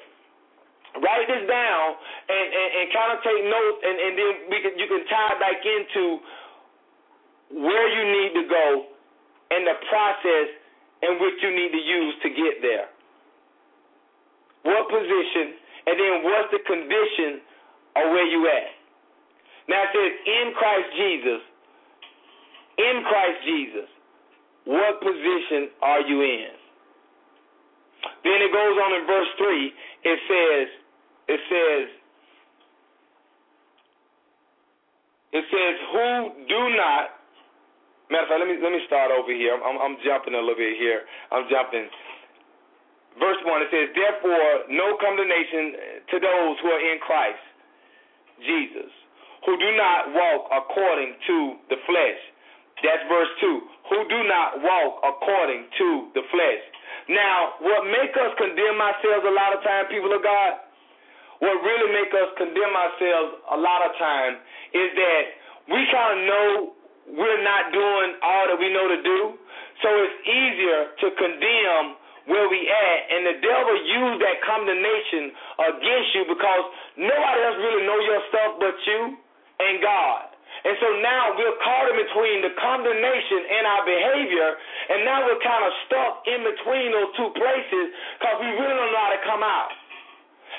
Write this down and, and, and kind of take notes, and, and then we can, you can tie back into where you need to go and the process in which you need to use to get there. What position, and then what's the condition of where you at? Now it says, in Christ Jesus, in Christ Jesus, what position are you in? Then it goes on in verse three, it says, it says, it says, who do not, matter of fact, let me, let me start over here. I'm, I'm jumping a little bit here. I'm jumping. Verse one, it says, therefore, no condemnation to those who are in Christ Jesus, who do not walk according to the flesh. That's verse two. Who do not walk according to the flesh. Now, what make us condemn ourselves a lot of time, people of God, what really make us condemn ourselves a lot of time is that we kind of know we're not doing all that we know to do, so it's easier to condemn where we at, and the devil used that condemnation against you because nobody else really know your stuff but you and God. And so now we're caught in between the condemnation and our behavior, and now we're kind of stuck in between those two places because we really don't know how to come out.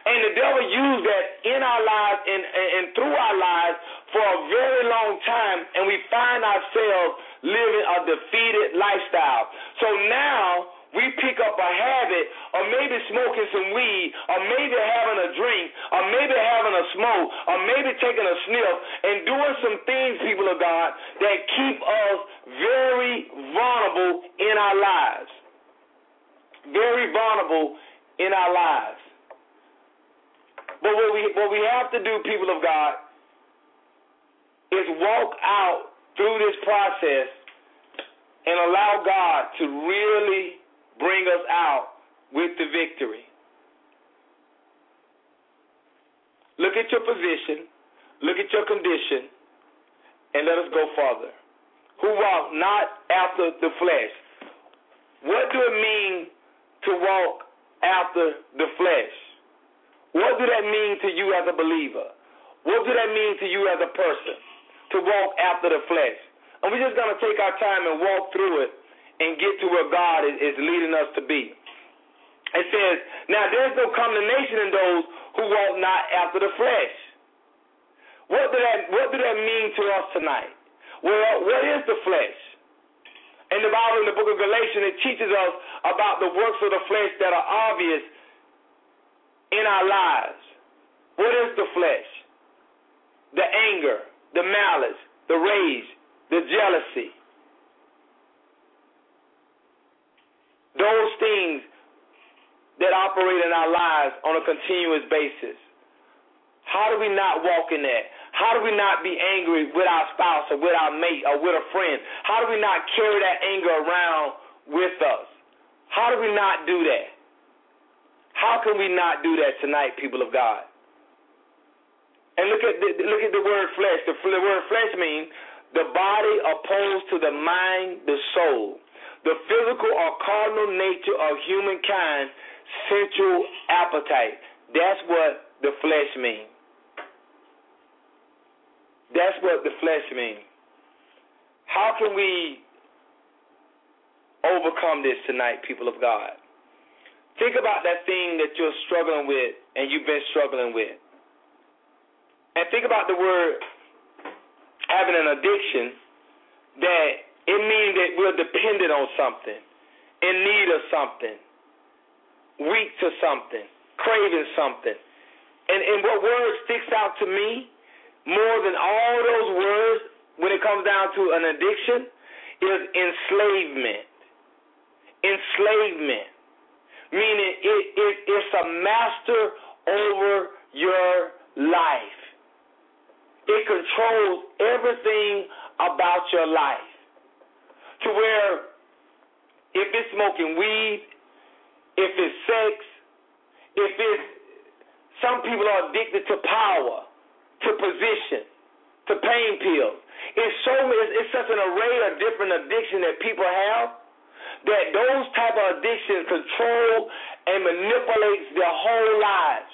And the devil used that in our lives and, and, and through our lives for a very long time, and we find ourselves living a defeated lifestyle. So now we pick up a habit of maybe smoking some weed, or maybe having a drink, or maybe having a smoke, or maybe taking a sniff, and doing some things, people of God, that keep us very vulnerable in our lives. Very vulnerable in our lives. But what we, what we have to do, people of God, is walk out through this process and allow God to really bring us out with the victory. Look at your position, look at your condition, and let us go further. Who walk not after the flesh. What do it mean to walk after the flesh? What does that mean to you as a believer? What does that mean to you as a person, to walk after the flesh? And we're just going to take our time and walk through it and get to where God is leading us to be. It says, now there's no condemnation in those who walk not after the flesh. What do that, what do that mean to us tonight? Well, what is the flesh? In the Bible, in the book of Galatians, it teaches us about the works of the flesh that are obvious in our lives. What is the flesh? The anger, the malice, the rage, the jealousy. Those things that operate in our lives on a continuous basis. How do we not walk in that? How do we not be angry with our spouse or with our mate or with a friend? How do we not carry that anger around with us? How do we not do that? How can we not do that tonight, people of God? And look at the, look at the word flesh. The, the word flesh means the body opposed to the mind, the soul. The physical or carnal nature of humankind, sensual appetite. That's what the flesh means. That's what the flesh means. How can we overcome this tonight, people of God? Think about that thing that you're struggling with and you've been struggling with. And think about the word having an addiction, that it means that we're dependent on something, in need of something, weak to something, craving something. And, and what word sticks out to me more than all those words when it comes down to an addiction is enslavement. Enslavement, meaning it, it, it's a master over your life. It controls everything about your life. To where if it's smoking weed, if it's sex, if it's, some people are addicted to power, to position, to pain pills. It's so it's, it's such an array of different addictions that people have that those type of addictions control and manipulates their whole lives.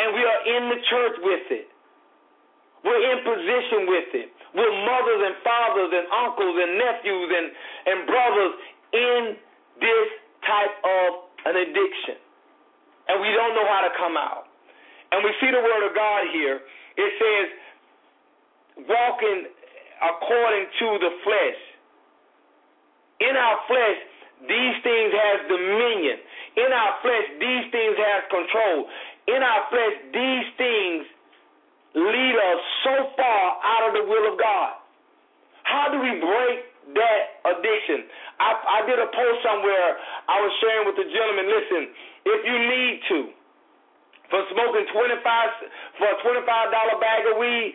And we are in the church with it. We're in position with it. We're mothers and fathers and uncles and nephews and, and brothers in this type of an addiction. And we don't know how to come out. And we see the word of God here. It says, walking according to the flesh. In our flesh, these things has dominion. In our flesh, these things has control. In our flesh, these things lead us so far out of the will of God. How do we break that addiction? I, I did a post somewhere. I was sharing with the gentleman, listen, if you need to, for smoking twenty-five for a twenty-five dollars bag of weed,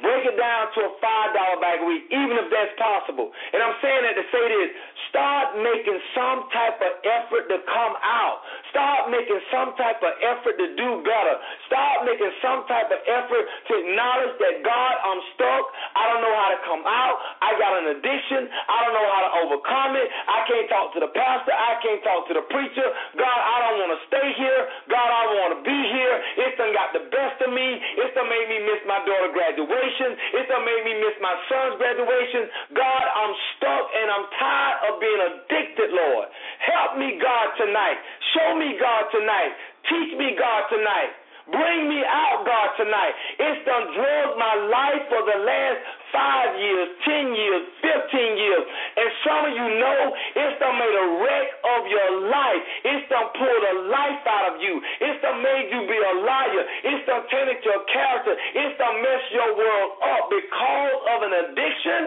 break it down to a five dollars bag a week, even if that's possible. And I'm saying that to say this, start making some type of effort to come out. Start making some type of effort to do better. Start making some type of effort to acknowledge that, God, I'm stuck. I don't know how to come out. I got an addiction. I don't know how to overcome it. I can't talk to the pastor. I can't talk to the preacher. God, I don't want to stay here. God, I want to be here. It's done got the best of me. It's done made me miss my daughter's graduation. It's done made me miss my son's graduation. God, I'm stuck and I'm tired of being addicted, Lord. Help me, God, tonight. Show me, God, tonight. Teach me, God, tonight. Bring me out, God, tonight. It's done drove my life for the last five years, ten years, fifteen years. And some of you know it's done made a wreck of your life. It's done pulled a life out of you. It's done made you be a liar. It's done tainted your character. It's done messed your world up because of an addiction.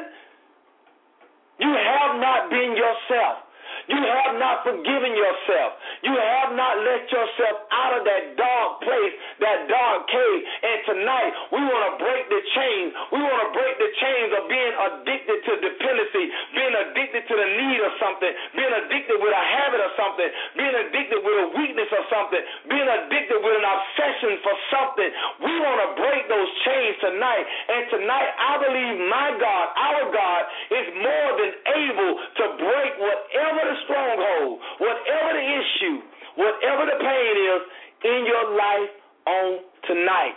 You have not been yourself. You have not forgiven yourself. You have not let yourself out of that dark place, that dark cave. And tonight, we want to break the chains. We want to break the chains of being addicted to dependency, being addicted to the need of something, being addicted with a habit of something, being addicted with a weakness of something, being addicted with an obsession for something. We want to break those chains tonight. And tonight, I believe my God, our God, is more than able to break whatever the stronghold, whatever the issue, whatever the pain is in your life on tonight.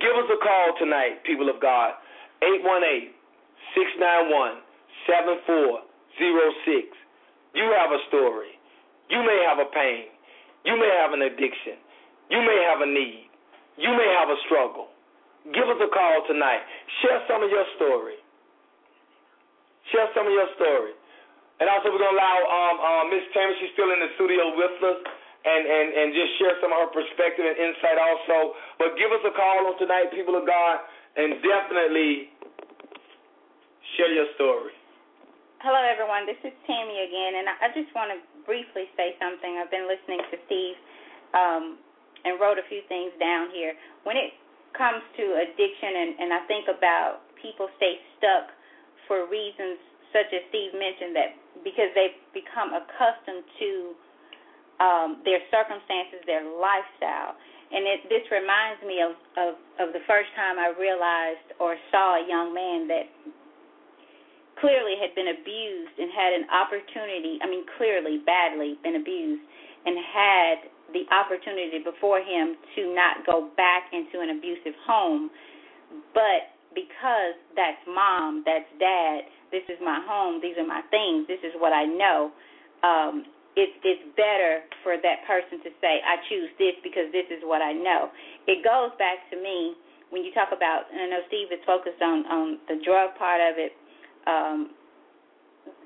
Give us a call tonight, people of God, eight one eight, six nine one, seven four zero six. You have a story. You may have a pain. You may have an addiction. You may have a need. You may have a struggle. Give us a call tonight. Share some of your story. Share some of your story. And also we're going to allow um, uh, Miss Tammy, she's still in the studio with us, and, and, and just share some of her perspective and insight also. But give us a call on tonight, people of God, and definitely share your story. Hello, everyone. This is Tammy again, and I just want to briefly say something. I've been listening to Steve um, and wrote a few things down here. When it comes to addiction, and, and I think about people stay stuck for reasons such as Steve mentioned, that because they've become accustomed to um, their circumstances, their lifestyle. And it, this reminds me of, of, of the first time I realized or saw a young man that clearly had been abused and had an opportunity, I mean clearly, badly been abused, and had the opportunity before him to not go back into an abusive home, but because that's mom, that's dad, this is my home, these are my things, this is what I know, um, it, it's better for that person to say, I choose this because this is what I know. It goes back to me when you talk about, and I know Steve is focused on, on the drug part of it, um,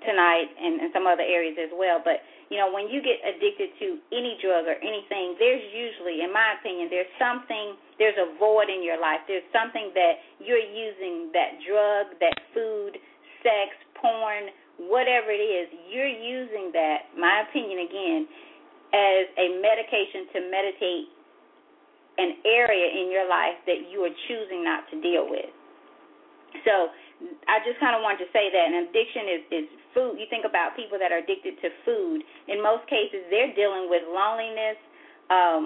tonight and, and some other areas as well. But, you know, when you get addicted to any drug or anything, there's usually, in my opinion, there's something, there's a void in your life. There's something that you're using, that drug, that food, sex, porn, whatever it is, you're using that, my opinion again, as a medication to meditate an area in your life that you are choosing not to deal with. So I just kind of wanted to say that an addiction is, is food. You think about people that are addicted to food. In most cases, they're dealing with loneliness, um,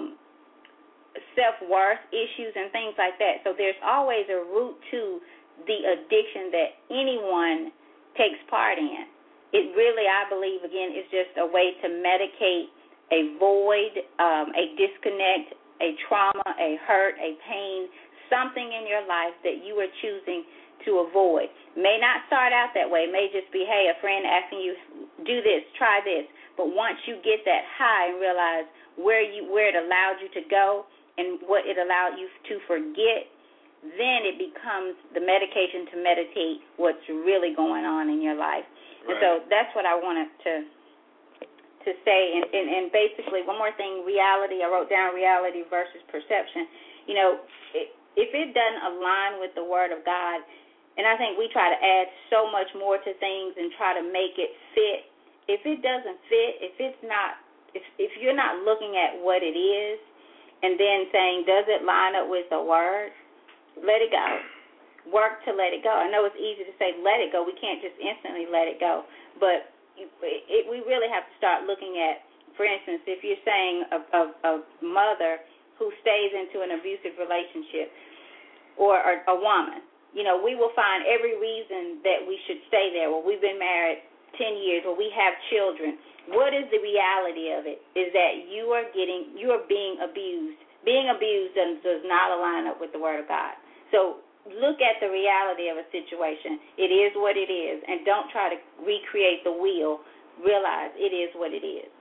self-worth issues, and things like that. So there's always a root to the addiction that anyone takes part in. It really, I believe, again, is just a way to medicate a void, um, a disconnect, a trauma, a hurt, a pain, something in your life that you are choosing to avoid. May not start out that way. It may just be, hey, a friend asking you, do this, try this. But once you get that high and realize where you where it allowed you to go and what it allowed you to forget, then it becomes the medication to meditate what's really going on in your life. Right. And so that's what I wanted to to say. And, and, and basically, one more thing, reality, I wrote down reality versus perception. You know, it, if it doesn't align with the Word of God, and I think we try to add so much more to things and try to make it fit. If it doesn't fit, if it's not, if, if you're not looking at what it is and then saying, does it line up with the Word? Let it go. Work to let it go. I know it's easy to say let it go. We can't just instantly let it go. But it, it, we really have to start looking at, for instance, if you're saying a, a, a mother who stays into an abusive relationship or, or a woman, you know, we will find every reason that we should stay there. Well, we've been married ten years, or we have children. What is the reality of it is that you are getting, you are being abused. Being abused does not align up with the Word of God. So look at the reality of a situation. It is what it is, and don't try to recreate the wheel. Realize it is what it is.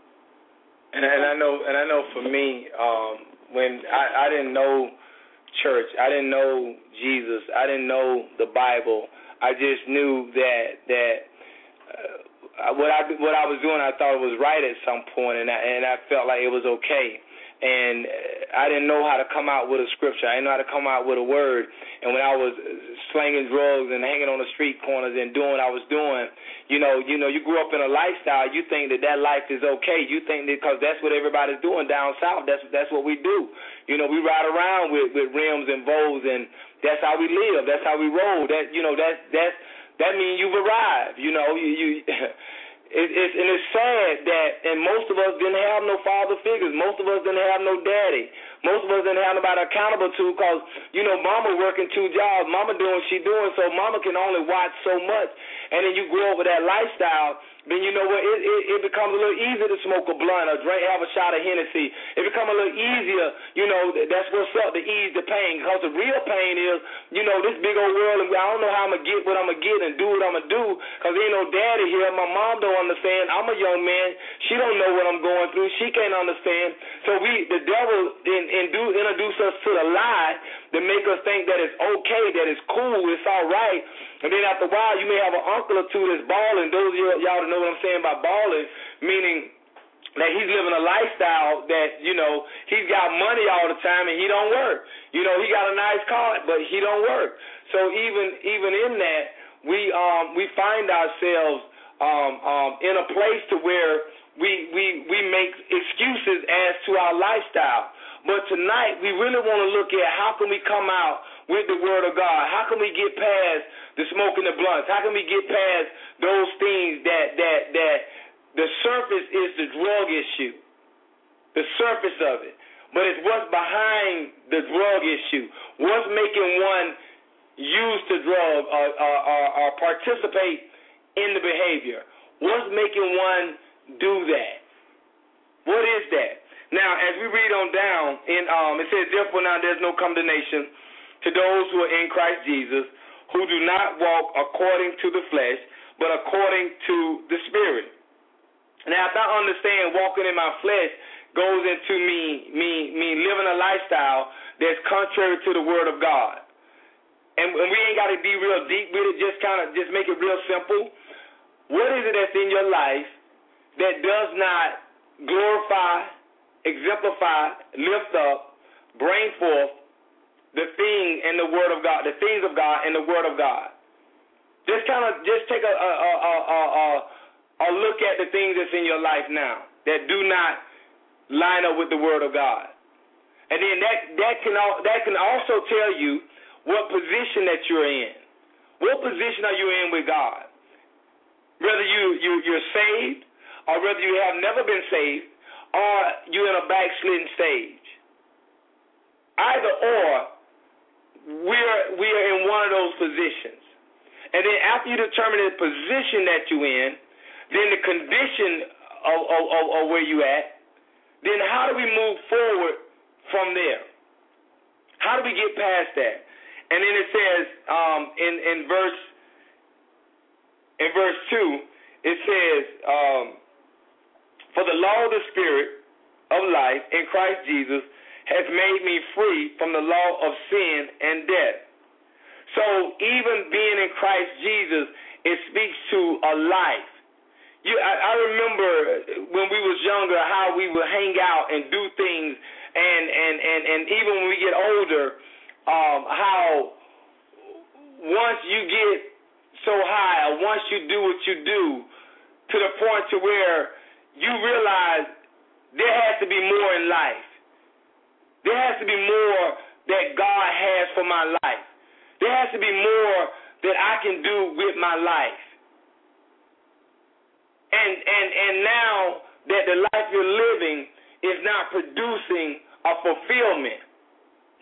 And, and I know, and I know for me, um, when I, I didn't know church, I didn't know Jesus, I didn't know the Bible. I just knew that that uh, what I what I was doing, I thought was right at some point, and I, and I felt like it was okay. And I didn't know how to come out with a scripture. I didn't know how to come out with a word. And when I was slinging drugs and hanging on the street corners and doing what I was doing, you know, you know, you grew up in a lifestyle. You think that that life is okay. You think that because that's what everybody's doing down south. That's that's what we do. You know, we ride around with, with rims and bows, and that's how we live. That's how we roll. That you know, that's that's that means you've arrived. You know, you. you It, it's, and it's sad that, and most of us didn't have no father figures. Most of us didn't have no daddy. Most of us didn't have nobody accountable to, because, you know, mama working two jobs. Mama doing what she doing, so mama can only watch so much. And then you grow up with that lifestyle, then you know what, it, it, it becomes a little easier to smoke a blunt or drink, have a shot of Hennessy. It becomes a little easier, you know, that's what's up, to ease the pain, because the real pain is, you know, this big old world, and I don't know how I'm going to get what I'm going to get and do what I'm going to do, because ain't no daddy here. My mom don't understand. I'm a young man. She don't know what I'm going through. She can't understand. So we, the devil in, in do, introduce us to the lie to make us think that it's okay, that it's cool, it's all right. And then after a while, you may have an uncle or two that's balling. Those of y'all, y'all know what I'm saying by balling, meaning that he's living a lifestyle that, you know, he's got money all the time and he don't work. You know, he got a nice car, but he don't work. So even even in that, we um, we find ourselves um, um, in a place to where we, we, we make excuses as to our lifestyle. But tonight, we really want to look at how can we come out with the Word of God. How can we get past the smoking the blunts? How can we get past those things that that that the surface is the drug issue, the surface of it, but it's what's behind the drug issue. What's making one use the drug or, or, or, or participate in the behavior? What's making one do that? What is that? Now, as we read on down, in, um, it says, therefore now there's no condemnation to those who are in Christ Jesus, who do not walk according to the flesh, but according to the Spirit. Now, if I understand walking in my flesh goes into me, me, me living a lifestyle that's contrary to the Word of God. And, and we ain't got to be real deep with it, just kind of just make it real simple. What is it that's in your life that does not glorify, exemplify, lift up, bring forth the thing and the word of God, the things of God and the word of God? Just kind of just take a a, a, a, a a look at the things that's in your life now that do not line up with the word of God, and then that that can al- that can also tell you what position that you're in. What position are you in with God? Whether you, you you're saved, or whether you have never been saved, or you're in a backslidden stage. Either or, we're we're in one of those positions. And then after you determine the position that you're in, then the condition of, of, of, of where you're at, then how do we move forward from there? How do we get past that? And then it says um, in, in verse in verse two, it says, um, for the law of the Spirit of life in Christ Jesus has made me free from the law of sin and death. So even being in Christ Jesus, it speaks to a life. You, I, I remember when we was younger how we would hang out and do things, and, and, and, and even when we get older, um, how once you get so high, or once you do what you do, to the point to where you realize there has to be more in life. There has to be more that God has for my life. There has to be more that I can do with my life. And and and now that the life you're living is not producing a fulfillment,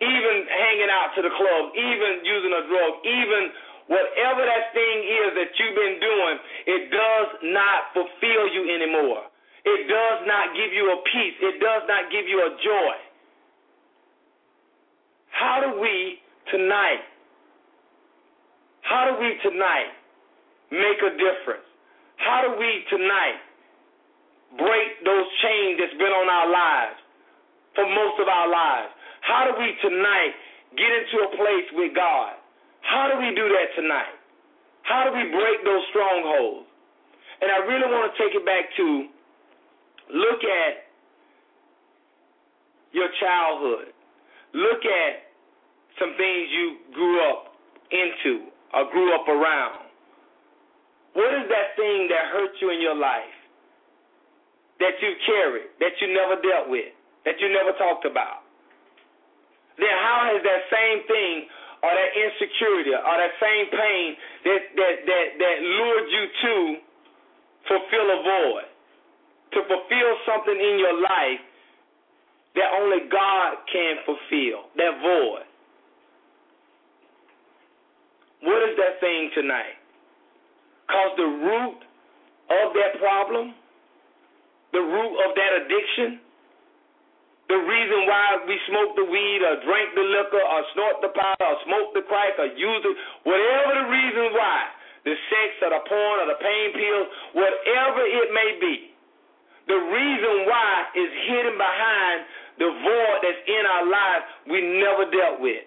even hanging out to the club, even using a drug, even whatever that thing is that you've been doing, it does not fulfill you anymore. It does not give you a peace. It does not give you a joy. How do we tonight How do we tonight make a difference? How do we tonight break those chains that's been on our lives for most of our lives? How do we tonight get into a place with God? How do we do that tonight? How do we break those strongholds? And I really want to take it back to look at your childhood. Look at some things you grew up into, or grew up around. What is that thing that hurt you in your life, that you carried, that you never dealt with, that you never talked about? Then how has that same thing, or that insecurity, or that same pain that that that, that lured you to fulfill a void, to fulfill something in your life that only God can fulfill, that void? What is that thing tonight? Because the root of that problem, the root of that addiction, the reason why we smoke the weed or drink the liquor or snort the pot or smoke the crack or use it, whatever the reason why, the sex or the porn or the pain pills, whatever it may be, the reason why is hidden behind the void that's in our lives we never dealt with.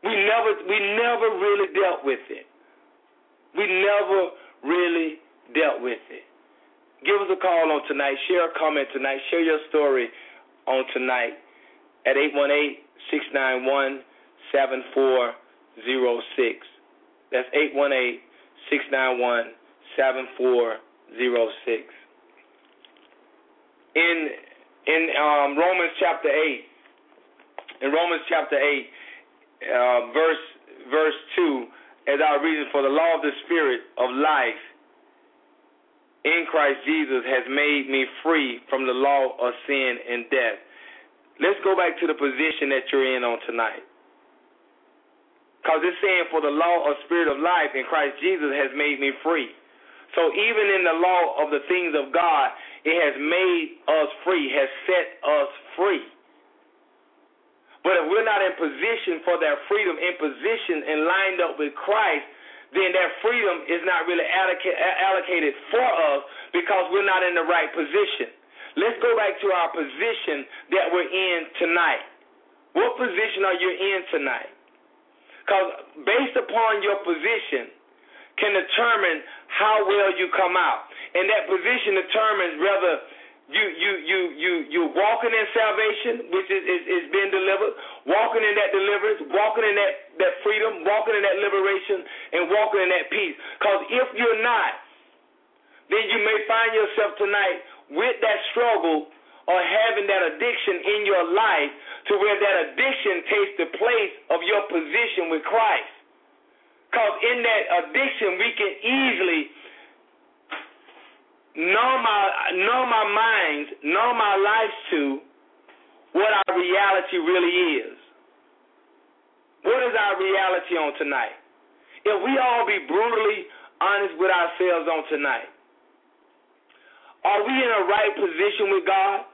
We never we never really dealt with it. We never really dealt with it. Give us a call on tonight. Share a comment tonight. Share your story on tonight at eight one eight, six nine one, seven four zero six. That's eight one eight, six nine one, seven four zero six. In in um, Romans chapter eight, in Romans chapter eight, Uh, verse verse two, as our reason for the law of the Spirit of life in Christ Jesus has made me free from the law of sin and death. Let's go back to the position that you're in on tonight. Because it's saying for the law of Spirit of life in Christ Jesus has made me free. So even in the law of the things of God, it has made us free, has set us free. But if we're not in position for that freedom, in position and lined up with Christ, then that freedom is not really allocated for us because we're not in the right position. Let's go back to our position that we're in tonight. What position are you in tonight? Because based upon your position can determine how well you come out. And that position determines whether you you you you you're walking in salvation, which is, is, is being delivered, walking in that deliverance, walking in that, that freedom, walking in that liberation, and walking in that peace. Because if you're not, then you may find yourself tonight with that struggle or having that addiction in your life to where that addiction takes the place of your position with Christ. Because in that addiction, we can easily numb our, numb our minds, numb our lives to what our reality really is. What is our reality on tonight? If we all be brutally honest with ourselves on tonight, are we in a right position with God?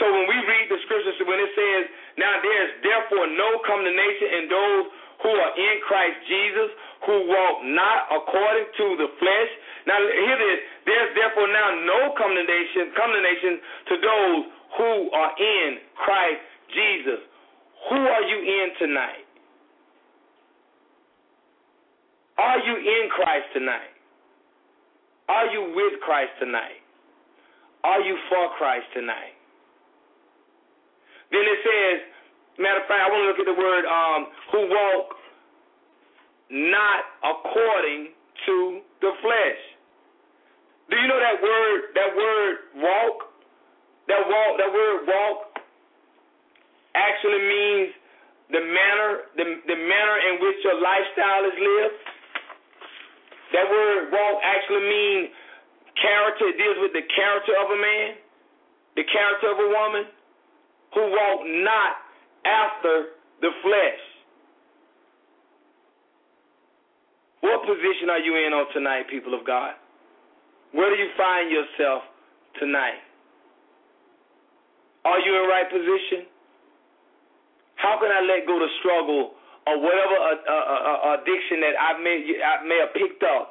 So when we read the scriptures, when it says, now there is therefore no condemnation in those who are in Christ Jesus, who walk not according to the flesh. Now here it is, there is therefore now no condemnation, condemnation to those who are in Christ Jesus. Who are you in tonight? Are you in Christ tonight? Are you with Christ tonight? Are you for Christ tonight? Then it says, matter of fact, I want to look at the word um, who walk not according to the flesh. Do you know that word, that word walk? That walk, that word walk actually means the manner, the, the manner in which your lifestyle is lived. That word walk actually means character. It deals with the character of a man, the character of a woman, who walk not after the flesh. What position are you in on tonight, people of God? Where do you find yourself tonight? Are you in the right position? How can I let go of the struggle or whatever uh, uh, uh, addiction that I may, I may have picked up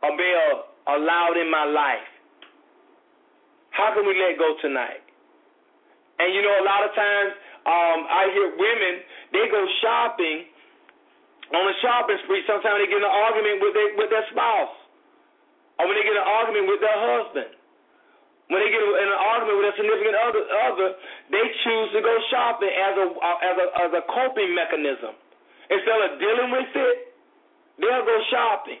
or may have allowed in my life? How can we let go tonight? And you know, a lot of times um, I hear women, they go shopping on a shopping spree. Sometimes they get in an argument with their, with their spouse, or when they get in an argument with their husband, when they get in an argument with their significant other, other they choose to go shopping as a as a as a coping mechanism. Instead of dealing with it, they'll go shopping.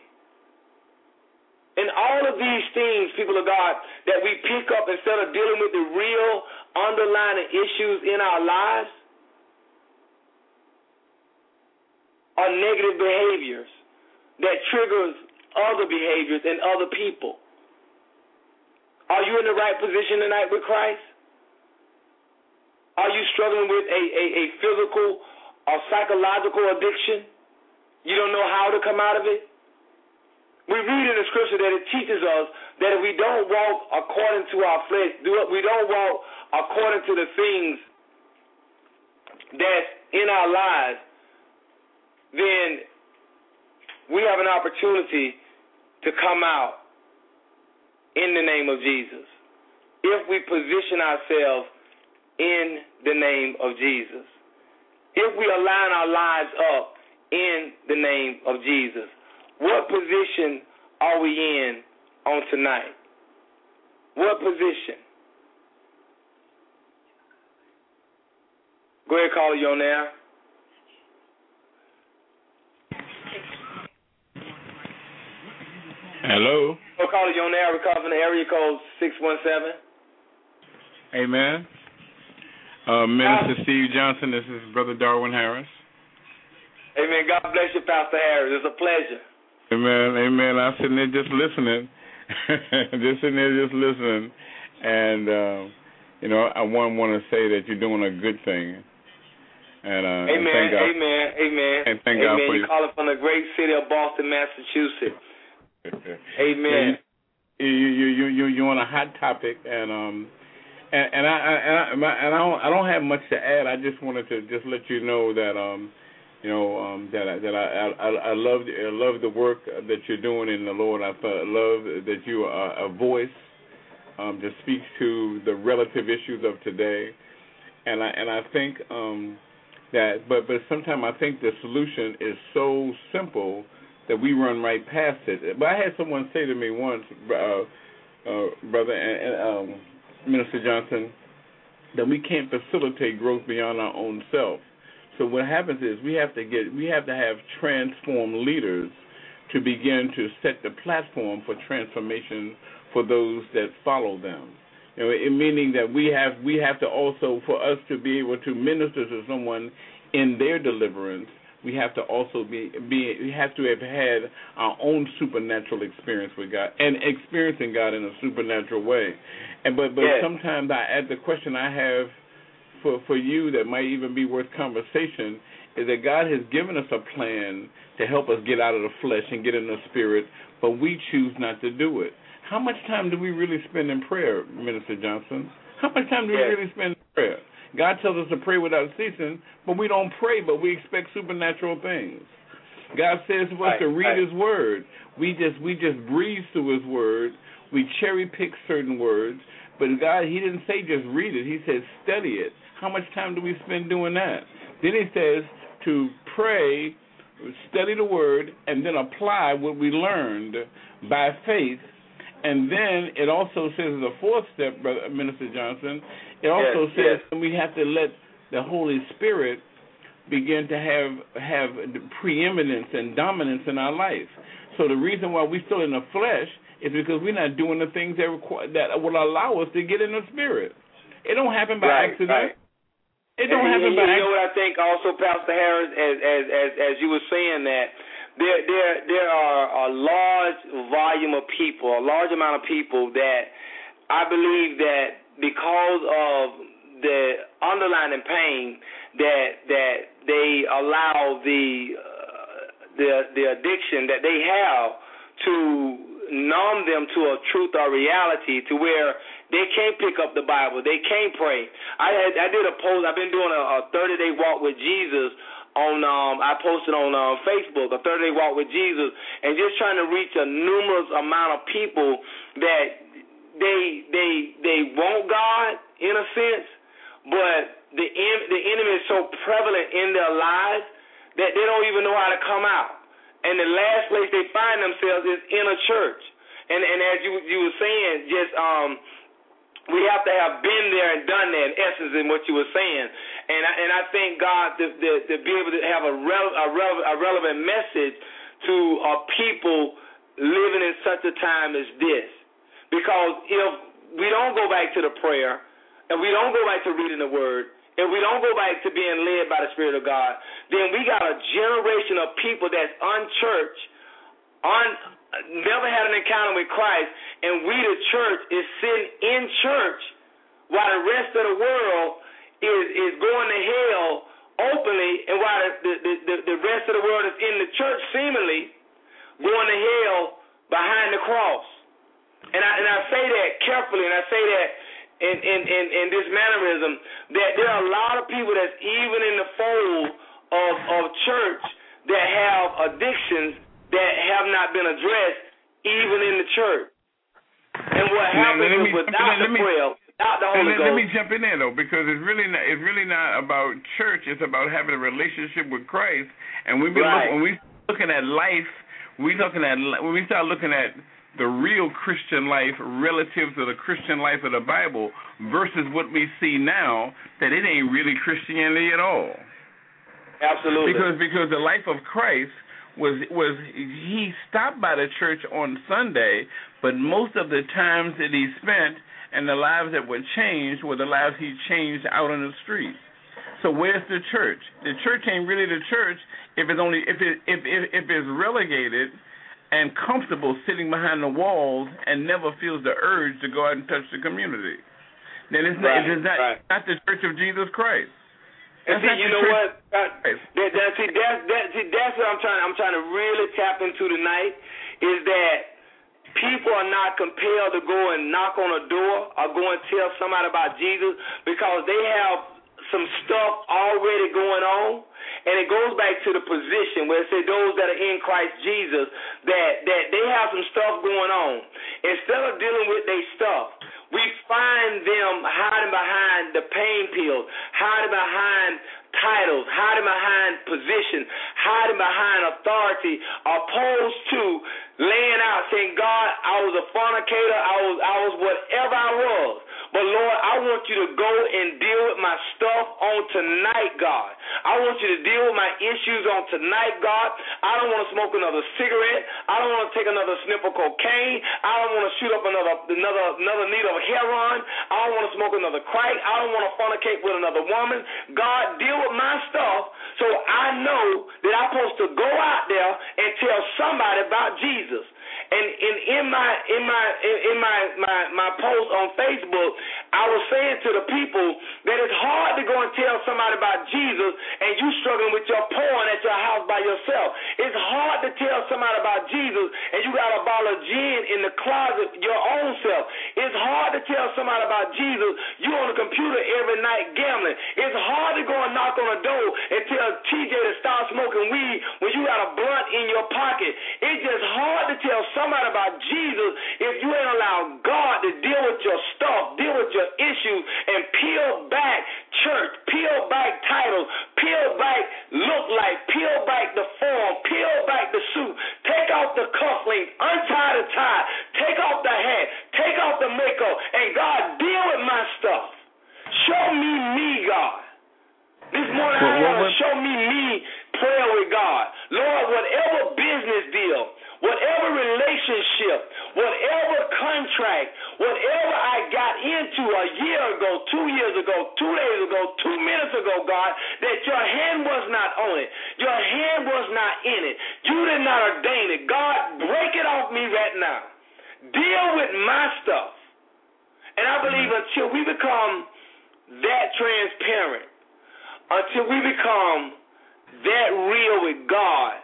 And all of these things, people of God, that we pick up instead of dealing with the real underlying issues in our lives are negative behaviors that triggers other behaviors in other people. Are you in the right position tonight with Christ? Are you struggling with a, a, a physical or psychological addiction? You don't know how to come out of it? We read in the scripture that it teaches us that if we don't walk according to our flesh, we don't walk according to the things that's in our lives, then we have an opportunity to come out in the name of Jesus, if we position ourselves in the name of Jesus, if we align our lives up in the name of Jesus. What position are we in on tonight? What position? Go ahead, caller, you on there. Hello. Hello, caller, you on there. We're calling the area code six one seven. Amen. Uh, Minister Steve Johnson, this is Brother Darwin Harris. Amen. God bless you, Pastor Harris. It's a pleasure. Amen, amen. I'm sitting there just listening, just sitting there just listening, and uh, you know, I want want to say that you're doing a good thing. And, uh, amen, and thank God, amen, amen, and thank amen. God for you. You call it from the great city of Boston, Massachusetts. Amen. You you you you you're on a hot topic, and um, and, and I and I and I don't I don't have much to add. I just wanted to just let you know that um. You know um, that I, that I I I love I love the work that you're doing in the Lord. I love that you are a voice um, that speaks to the relative issues of today, and I and I think um, that. But but sometimes I think the solution is so simple that we run right past it. But I had someone say to me once, uh, uh, Brother and, and, um, Minister Johnson, that we can't facilitate growth beyond our own self. So what happens is we have to get we have to have transformed leaders to begin to set the platform for transformation for those that follow them. You know, it, meaning that we have we have to also, for us to be able to minister to someone in their deliverance, we have to also be, be we have to have had our own supernatural experience with God and experiencing God in a supernatural way. And but but yes. sometimes I add the question I have for for you that might even be worth conversation is that God has given us a plan to help us get out of the flesh and get in the spirit, but we choose not to do it. How much time do we really spend in prayer, Minister Johnson? How much time do yes. we really spend in prayer? God tells us to pray without ceasing, but we don't pray, but we expect supernatural things. God says for us right, to read right. His word. We just we just breeze through His word. We cherry pick certain words, but God, He didn't say just read it. He said study it. How much time do we spend doing that? Then He says to pray, study the word, and then apply what we learned by faith. And then it also says the fourth step, Brother Minister Johnson, it also yes, says yes. we have to let the Holy Spirit begin to have have preeminence and dominance in our life. So the reason why we're still in the flesh is because we're not doing the things that require, that will allow us to get in the spirit. It don't happen by right, accident. Right. It don't and, happen and, by accident. You know what I think also, Pastor Harris, as as as, as you were saying that, There, there, there are a large volume of people, a large amount of people that I believe that because of the underlying pain that that they allow the uh, the the addiction that they have to numb them to a truth or reality to where they can't pick up the Bible, they can't pray. I had, I did a post. I've been doing a thirty-day walk with Jesus. On um, I posted on uh, Facebook a thirty-day walk with Jesus, and just trying to reach a numerous amount of people that they they they want God in a sense, but the en- the enemy is so prevalent in their lives that they don't even know how to come out. And the last place they find themselves is in a church. And and as you you were saying, just um. we have to have been there and done that, in essence, in what you were saying. And I, and I thank God to, to, to be able to have a, rele- a, rele- a relevant message to a people living in such a time as this. Because if we don't go back to the prayer, and we don't go back to reading the Word, and we don't go back to being led by the Spirit of God, then we got a generation of people that's unchurched, un- never had an encounter with Christ, and we, the church, is sitting in church while the rest of the world is, is going to hell openly, and while the, the, the, the rest of the world is in the church seemingly going to hell behind the cross. And I, and I say that carefully, and I say that in, in, in, in this mannerism, that there are a lot of people that's even in the fold of, of church that have addictions that have not been addressed even in the church. And what happens now, me, is without the me, prayer, without the Holy let, Ghost. Let me jump in there, though, because it's really not, it's really not about church. It's about having a relationship with Christ. And we right. look, when we're looking at life, we looking at when we start looking at the real Christian life relative to the Christian life of the Bible versus what we see now, that it ain't really Christianity at all. Absolutely. Because because the life of Christ was was he stopped by the church on Sunday, but most of the times that he spent and the lives that were changed were the lives he changed out on the street. So where's the church? The church ain't really the church if it's only if it if if, if it's relegated and comfortable sitting behind the walls and never feels the urge to go out and touch the community. Then it's right, not it's not, right. not the Church of Jesus Christ. And see, you know what? Uh, that, that, see, that's, that, see, that's what I'm trying. I'm trying to really tap into tonight is that people are not compelled to go and knock on a door or go and tell somebody about Jesus because they have some stuff already going on, and it goes back to the position where it says those that are in Christ Jesus that that they have some stuff going on. Instead of dealing with their stuff, We find them hiding behind the pain pills, hiding behind titles, hiding behind positions, hiding behind authority, opposed to laying out, saying, God, I was a fornicator, I was, I was whatever I was. But, Lord, I want you to go and deal with my stuff on tonight, God. I want you to deal with my issues on tonight, God. I don't want to smoke another cigarette. I don't want to take another snip of cocaine. I don't want to shoot up another another, another needle of heroin. I don't want to smoke another crack. I don't want to fornicate with another woman. God, deal with my stuff so I know that I'm supposed to go out there and tell somebody about Jesus. And in, in my in my in my, my my post on Facebook, I was saying to the people that it's hard to go and tell somebody about Jesus and you struggling with your porn at your house by yourself. It's hard to tell somebody about Jesus and you got a bottle of gin in the closet your own self. It's hard to tell somebody about Jesus you on the computer every night gambling. It's hard to go and knock on a door and tell T J to stop smoking weed when you got a blunt in your pocket. It's just hard to tell somebody about Jesus if you ain't allowed God to deal with your stuff, deal with your issues, and peel back church, peel back titles, peel back look like, peel back the form, peel back the suit, take off the cufflinks, untie the tie, take off the hat, take off the makeup, and God, deal with my stuff. Show me me, God. This morning I had a show me me prayer with God. Lord, whatever business deal, whatever relationship, whatever contract, whatever I got into a year ago, two years ago, two days ago, two minutes ago, God, that your hand was not on it. Your hand was not in it. You did not ordain it. God, break it off me right now. Deal with my stuff. And I believe until we become that transparent, until we become that real with God,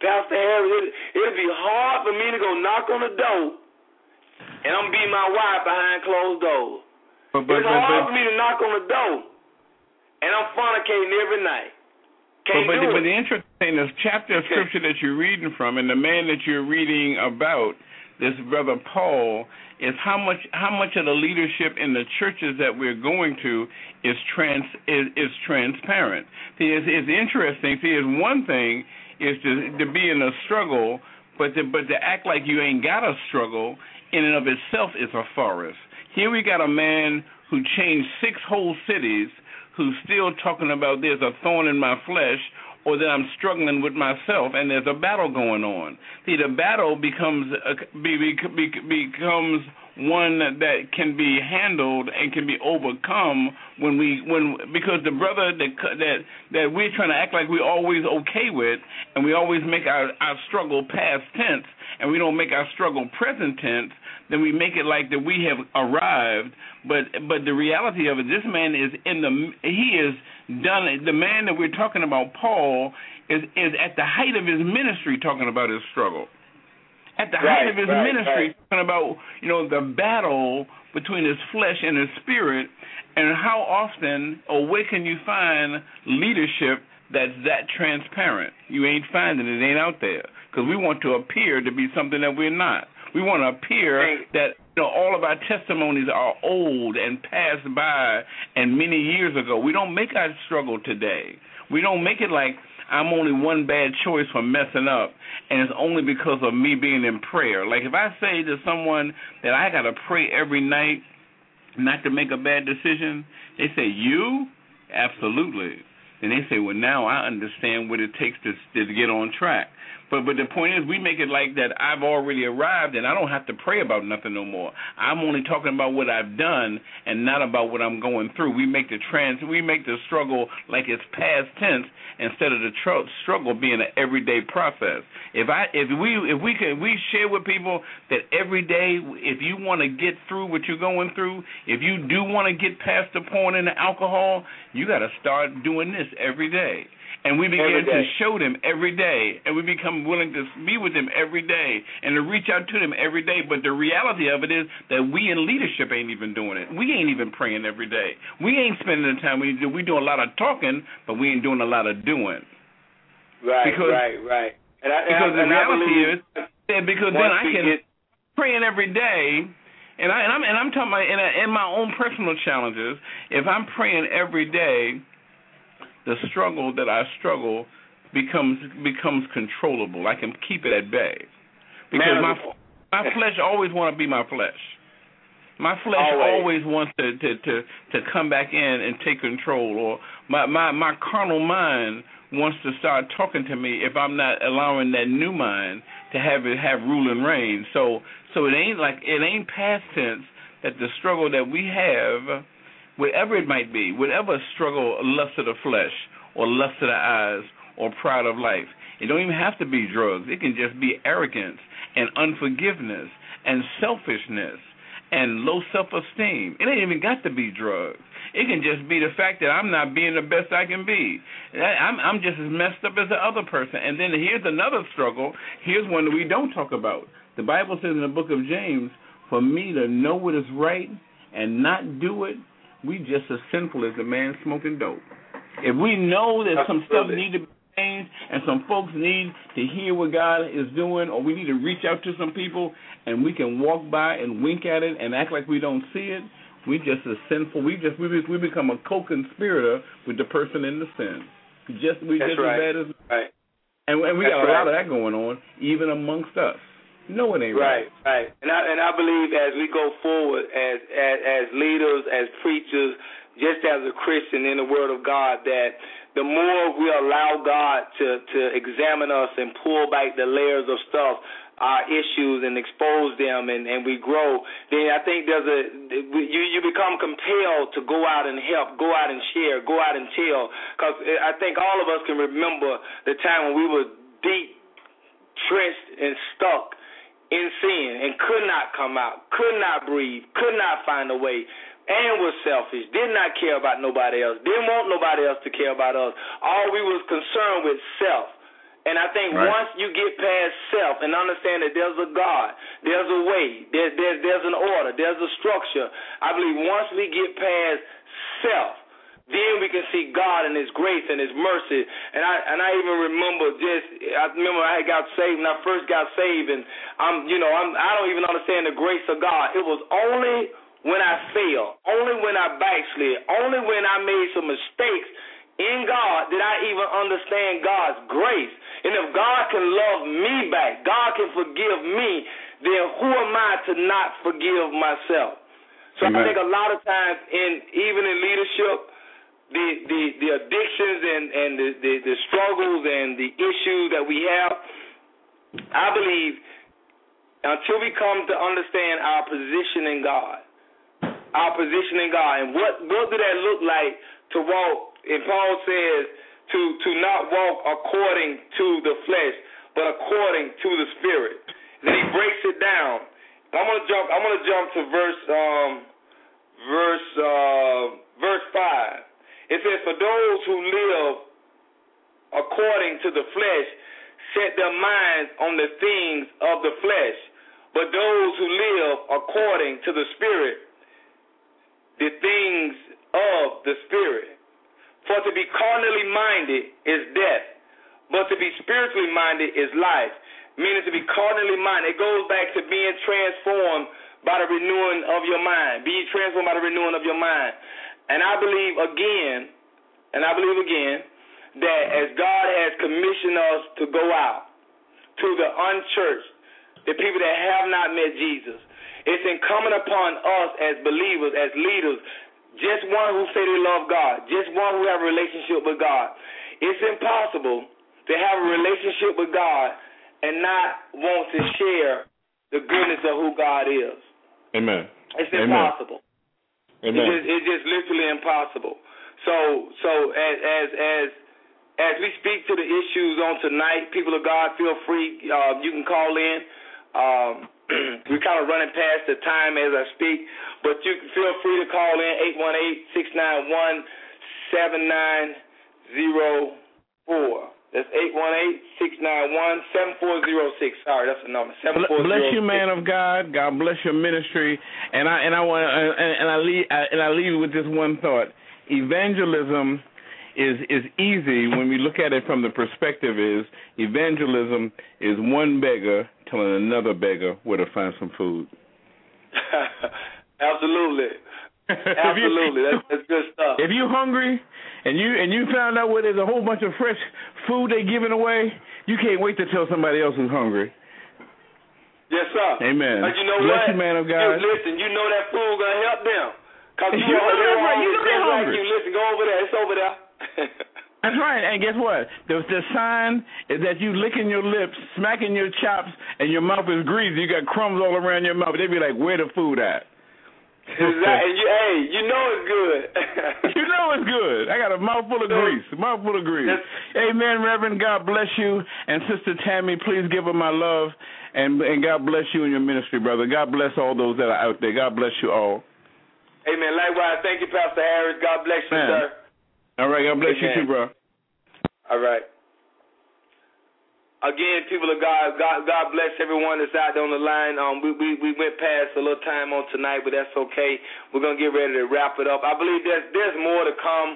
Pastor Harris, it, it'd be hard for me to go knock on the door and I'm be my wife behind closed doors. But, but, it's but, hard but, for me to knock on the door and I'm fornicating every night. Can't but, but, do but it. The interesting thing, this chapter of scripture that you're reading from and the man that you're reading about, this brother Paul, is how much how much of the leadership in the churches that we're going to is trans is, is transparent. See, it's, it's interesting. See, it's one thing is to, to be in a struggle, but to, but to act like you ain't got a struggle in and of itself is a forest. Here we got a man who changed six whole cities who's still talking about there's a thorn in my flesh or that I'm struggling with myself and there's a battle going on. See, the battle becomes a, be, be, becomes one that can be handled and can be overcome when we when because the brother that that that we're trying to act like we're always okay with and we always make our, our struggle past tense and we don't make our struggle present tense, then we make it like that we have arrived. But but the reality of it, this man is in the he is done. The man that we're talking about, Paul, is is at the height of his ministry talking about his struggle. At the right, height of his right, ministry, right. talking about, you know, the battle between his flesh and his spirit, and how often or where can you find leadership that's that transparent? You ain't finding it. It ain't out there. Because we want to appear to be something that we're not. We want to appear that, you know, all of our testimonies are old and passed by and many years ago. We don't make our struggle today. We don't make it like, I'm only one bad choice for messing up, and it's only because of me being in prayer. Like if I say to someone that I got to pray every night not to make a bad decision, they say, you? Absolutely. And they say, well, now I understand what it takes to, to get on track. But but the point is we make it like that I've already arrived and I don't have to pray about nothing no more. I'm only talking about what I've done and not about what I'm going through. We make the trans, we make the struggle like it's past tense instead of the tr- struggle being an everyday process. If I if we if we can we share with people that every day if you want to get through what you're going through, if you do want to get past the porn and the alcohol, you got to start doing this every day. And we begin to show them every day, and we become willing to be with them every day and to reach out to them every day. But the reality of it is that we in leadership ain't even doing it. We ain't even praying every day. We ain't spending the time. We do, we do a lot of talking, but we ain't doing a lot of doing. Right, because, right, right. And I, and because I, and the reality I believe, is that because then I can pray every day and I and I'm, and I'm talking about in, a, in my own personal challenges. If I'm praying every day, the struggle that I struggle becomes becomes controllable. I can keep it at bay because my my flesh always want to be my flesh. My flesh always, always wants to, to, to, to come back in and take control, or my, my, my carnal mind wants to start talking to me if I'm not allowing that new mind to have it have rule and reign. So so it ain't like it ain't past tense that the struggle that we have, whatever it might be, whatever struggle, lust of the flesh or lust of the eyes or pride of life. It don't even have to be drugs. It can just be arrogance and unforgiveness and selfishness and low self-esteem. It ain't even got to be drugs. It can just be the fact that I'm not being the best I can be. I'm, I'm just as messed up as the other person. And then here's another struggle. Here's one that we don't talk about. The Bible says in the book of James, for me to know what is right and not do it, we just as sinful as the man smoking dope. If we know that That's some brilliant. stuff need to be changed and some folks need to hear what God is doing, or we need to reach out to some people, and we can walk by and wink at it and act like we don't see it, we just as sinful. We just we we become a co-conspirator with the person in the sin. Just we That's just right. as bad as right. And, and we That's got a right. lot of that going on even amongst us. No, it ain't right. Right, right. And I and I believe as we go forward as as, as leaders, as preachers, just as a Christian in the Word of God, that the more we allow God to, to examine us and pull back the layers of stuff, our issues, and expose them, and, and we grow, then I think there's a you, you become compelled to go out and help, go out and share, go out and tell. Because I think all of us can remember the time when we were deep, trenched, and stuck in sin and could not come out, could not breathe, could not find a way, and was selfish, did not care about nobody else, didn't want nobody else to care about us. All we was concerned with self. And I think right. once you get past self and understand that there's a God, there's a way, there's, there's, there's an order, there's a structure, I believe once we get past self, then we can see God and His grace and His mercy. And I and I even remember just I remember I got saved when I first got saved, and I'm you know I'm I don't even understand the grace of God. It was only when I failed, only when I backslid, only when I made some mistakes in God did I even understand God's grace. And if God can love me back, God can forgive me, then who am I to not forgive myself? So Amen. I think a lot of times, in even in leadership, the, the, the addictions and, and the, the, the struggles and the issues that we have, I believe until we come to understand our position in God, our position in God, and what, what do that look like to walk, and Paul says, to, to not walk according to the flesh, but according to the Spirit. Then he breaks it down. I'm gonna jump I'm gonna jump to verse um verse uh, verse five. It says, for those who live according to the flesh set their minds on the things of the flesh, but those who live according to the Spirit, the things of the Spirit. For to be carnally minded is death, but to be spiritually minded is life. Meaning to be carnally minded, it goes back to being transformed by the renewing of your mind, being transformed by the renewing of your mind. And I believe again, and I believe again, that as God has commissioned us to go out to the unchurched, the people that have not met Jesus, it's incumbent upon us as believers, as leaders, just one who say they love God, just one who have a relationship with God. It's impossible to have a relationship with God and not want to share the goodness of who God is. Amen. It's impossible. Amen. It's just, it's just literally impossible. So, so as as as as we speak to the issues on tonight, people of God, feel free. Uh, you can call in. Um, We're kind of running past the time as I speak, but you can feel free to call in eight one eight, six nine one, seven nine zero four. That's eight one eight, six nine one, seven four zero six. Sorry, that's the number. seven four zero six. Bless you, man of God. God bless your ministry. And I and I want and, and I leave and I leave with this one thought: evangelism is is easy when we look at it from the perspective is evangelism is one beggar telling another beggar where to find some food. Absolutely. Absolutely. That's, that's good stuff. If you're hungry and you and you found out where there's a whole bunch of fresh food they're giving away, you can't wait to tell somebody else who's hungry. Yes, sir. Amen. But you know Bless what? You, man of God. You, listen, you know that food going to help them. Cause you, you know they're hungry. You know they're hungry. You listen, go over there. It's over there. That's right. And guess what? The, the sign is that you licking your lips, smacking your chops, and your mouth is greasy. You got crumbs all around your mouth. They be like, where the food at? Exactly. You, hey, you know it's good. You know it's good. I got a mouthful of grease, a mouthful of grease. That's, amen, Reverend. God bless you. And Sister Tammy, please give her my love. And, and God bless you and your ministry, brother. God bless all those that are out there. God bless you all. Amen. Likewise. Thank you, Pastor Harris. God bless you, man. Sir. All right, God bless Amen. You too, bro. All right. Again, people of God, God, God bless everyone that's out there on the line. Um, we, we we went past a little time on tonight, but that's okay. We're gonna get ready to wrap it up. I believe there's there's more to come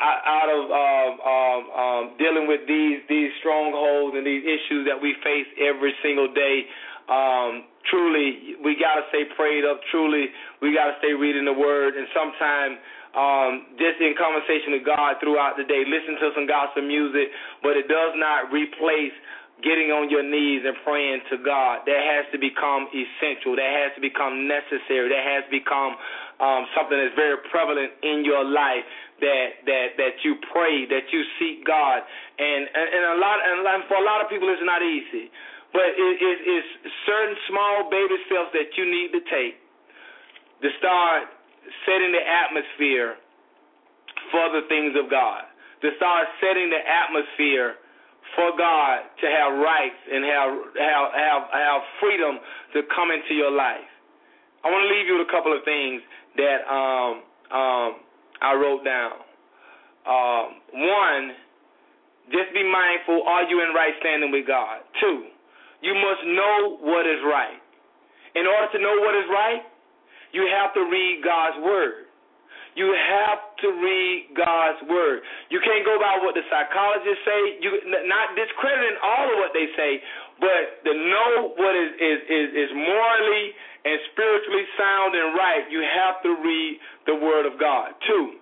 out of um, um, um, dealing with these these strongholds and these issues that we face every single day. Um, truly, we gotta stay prayed up. Truly, we gotta stay reading the Word, and sometimes. Um, just in conversation with God throughout the day. Listen to some gospel music, but it does not replace getting on your knees and praying to God. That has to become essential. That has to become necessary. That has to become um, something that's very prevalent in your life, that that that you pray, that you seek God. And, and, and, a lot, and for a lot of people, it's not easy. But it, it, it's certain small baby steps that you need to take to start setting the atmosphere for the things of God, to start setting the atmosphere for God to have rights and have, have, have, have freedom to come into your life. I want to leave you with a couple of things that um, um, I wrote down. Um, one, just be mindful, are you in right standing with God? Two, you must know what is right. In order to know what is right, you have to read God's Word. You have to read God's Word. You can't go by what the psychologists say, you, not discrediting all of what they say, but to know what is, is, is, is morally and spiritually sound and right, you have to read the Word of God. Two,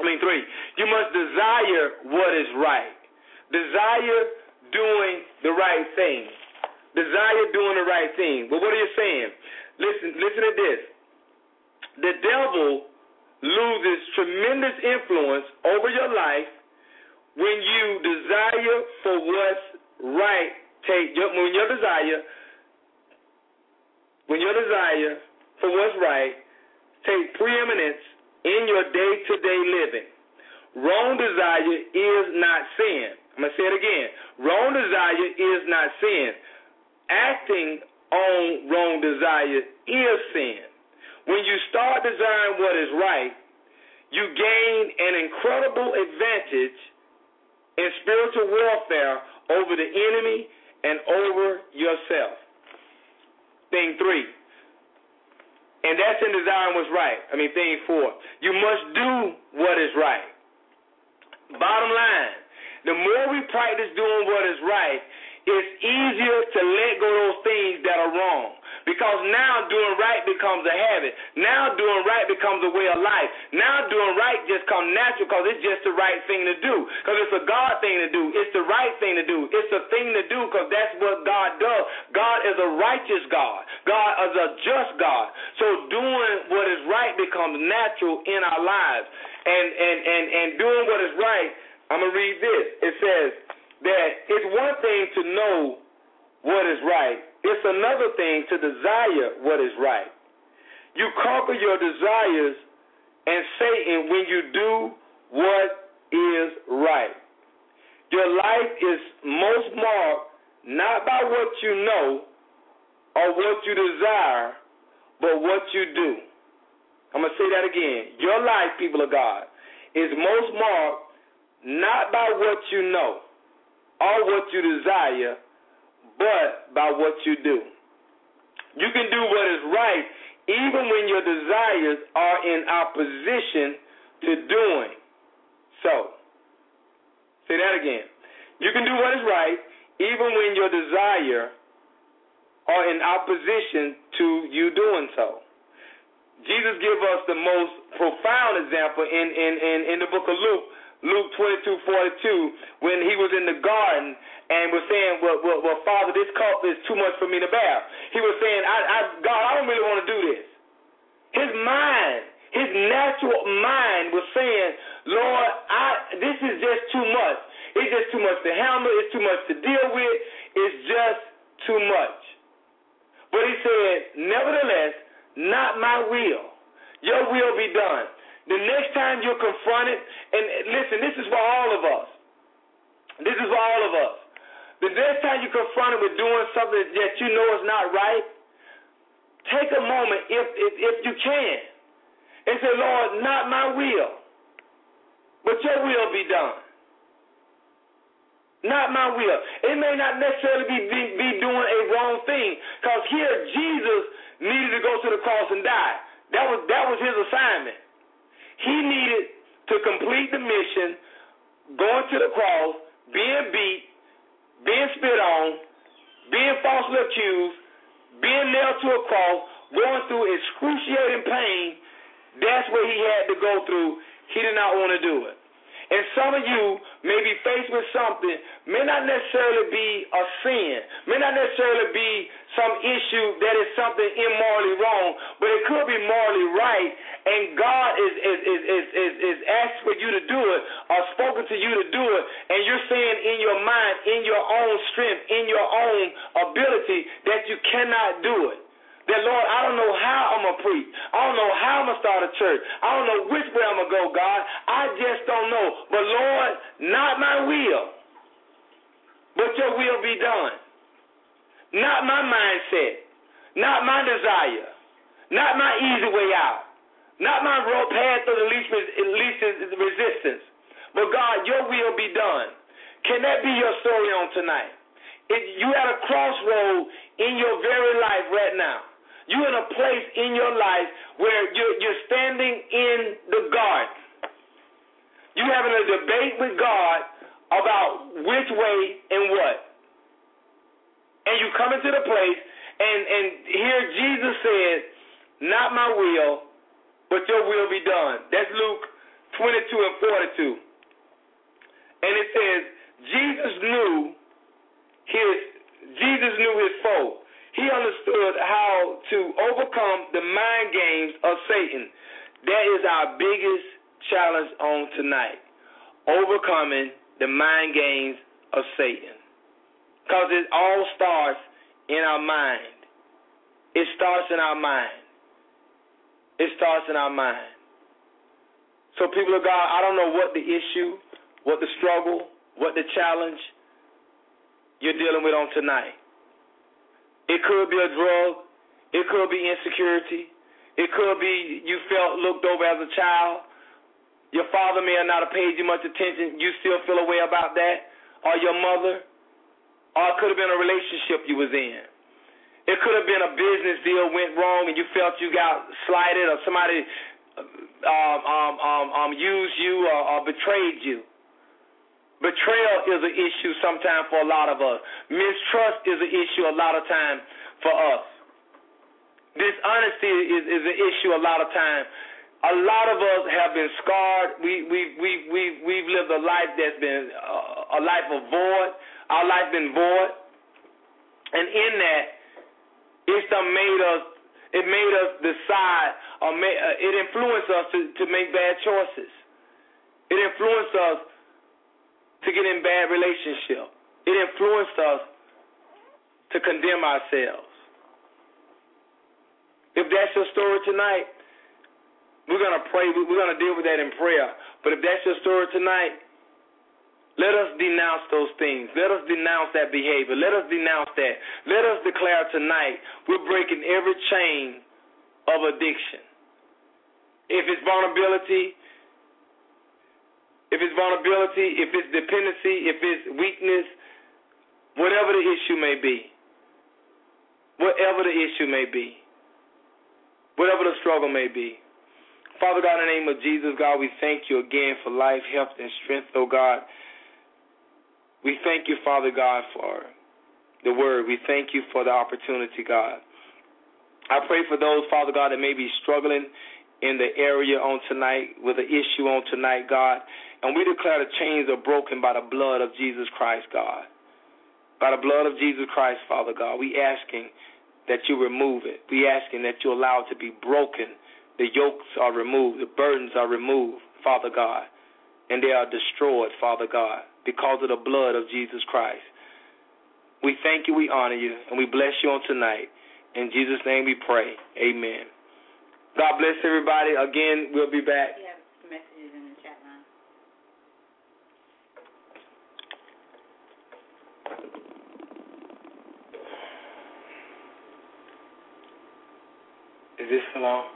I mean three, you must desire what is right. Desire doing the right thing. Desire doing the right thing. But what are you saying? Listen, listen to this. The devil loses tremendous influence over your life when you desire for what's right. Take your, when your desire, when your desire for what's right, take preeminence in your day-to-day living. Wrong desire is not sin. I'm gonna say it again. Wrong desire is not sin. Acting on wrong desire is sin. When you start desiring what is right, you gain an incredible advantage in spiritual warfare over the enemy and over yourself. Thing three, and that's in desiring what's right. I mean, thing four, you must do what is right. Bottom line, the more we practice doing what is right, it's easier to let go of those things that are wrong, because now doing right becomes a habit. Now doing right becomes a way of life. Now doing right just comes natural because it's just the right thing to do, because it's a God thing to do. It's the right thing to do. It's a thing to do because that's what God does. God is a righteous God. God is a just God. So doing what is right becomes natural in our lives. And, and, and, and doing what is right, I'm going to read this. It says, that it's one thing to know what is right. It's another thing to desire what is right. You conquer your desires and Satan when you do what is right. Your life is most marked not by what you know or what you desire, but what you do. I'm going to say that again. Your life, people of God, is most marked not by what you know, all what you desire, but by what you do. You can do what is right even when your desires are in opposition to doing. So, say that again. You can do what is right even when your desires are in opposition to you doing so. Jesus gives us the most profound example in, in, in, in the book of Luke, Luke twenty-two forty-two, when he was in the garden and was saying, well, well, well, Father, this cup is too much for me to bear. He was saying, I, I, God, I don't really want to do this. His mind, his natural mind was saying, Lord, I, this is just too much. It's just too much to handle. It's too much to deal with. It's just too much. But he said, nevertheless, not my will. Your will be done. The next time you're confronted, and listen, this is for all of us. This is for all of us. The next time you're confronted with doing something that you know is not right, take a moment, if if, if you can, and say, Lord, not my will, but your will be done. Not my will. It may not necessarily be, be, be doing a wrong thing, because here Jesus needed to go to the cross and die. That was that was his assignment. He needed to complete the mission, going to the cross, being beat, being spit on, being falsely accused, being nailed to a cross, going through excruciating pain. That's what he had to go through. He did not want to do it. And some of you may be faced with something, may not necessarily be a sin, may not necessarily be some issue that is something immorally wrong, but it could be morally right, and God is, is, is, is, is, is asked for you to do it or spoken to you to do it, and you're saying in your mind, in your own strength, in your own ability, that you cannot do it. That, Lord, I don't know how I'm going to preach. I don't know how I'm going to start a church. I don't know which way I'm going to go, God. I just don't know. But, Lord, not my will, but your will be done. Not my mindset, not my desire, not my easy way out, not my road path of the least, least resistance. But, God, your will be done. Can that be your story on tonight? If you're at a crossroad in your very life right now. You're in a place in your life where you're, you're standing in the garden. You're having a debate with God about which way and what. And you come into the place, and, and here Jesus said, not my will, but your will be done. That's Luke twenty-two and forty-two. And it says, Jesus knew his Jesus knew his foe. He understood how to overcome the mind games of Satan. That is our biggest challenge on tonight, overcoming the mind games of Satan. Because it all starts in our mind. It starts in our mind. It starts in our mind. So people of God, I don't know what the issue, what the struggle, what the challenge you're dealing with on tonight. It could be a drug. It could be insecurity. It could be you felt looked over as a child. Your father may not have paid you much attention. You still feel a way about that. Or your mother. Or it could have been a relationship you was in. It could have been a business deal went wrong and you felt you got slighted or somebody um, um, um, um, used you or, or betrayed you. Betrayal is an issue sometimes for a lot of us. Mistrust is an issue a lot of time for us. Dishonesty is, is an issue a lot of time. A lot of us have been scarred. We we we we we've lived a life that's been uh, a life of void. Our life been void, and in that, it's done made us. It made us decide, or may, uh, it influenced us to, to make bad choices. It influenced us to get in bad relationships. It influenced us to condemn ourselves. If that's your story tonight, we're going to pray. We're going to deal with that in prayer. But if that's your story tonight, let us denounce those things. Let us denounce that behavior. Let us denounce that. Let us declare tonight we're breaking every chain of addiction. If it's vulnerability, if it's vulnerability, if it's dependency, if it's weakness, whatever the issue may be, whatever the issue may be, whatever the struggle may be. Father God, in the name of Jesus, God, we thank you again for life, health, and strength, oh God. We thank you, Father God, for the word. We thank you for the opportunity, God. I pray for those, Father God, that may be struggling in the area on tonight, with an issue on tonight, God. And we declare the chains are broken by the blood of Jesus Christ, God. By the blood of Jesus Christ, Father God, we asking that you remove it. We asking that you allow it to be broken. The yokes are removed. The burdens are removed, Father God. And they are destroyed, Father God, because of the blood of Jesus Christ. We thank you, we honor you, and we bless you on tonight. In Jesus' name we pray. Amen. God bless everybody. Again, we'll be back. We have messages in the chat line. Is this long?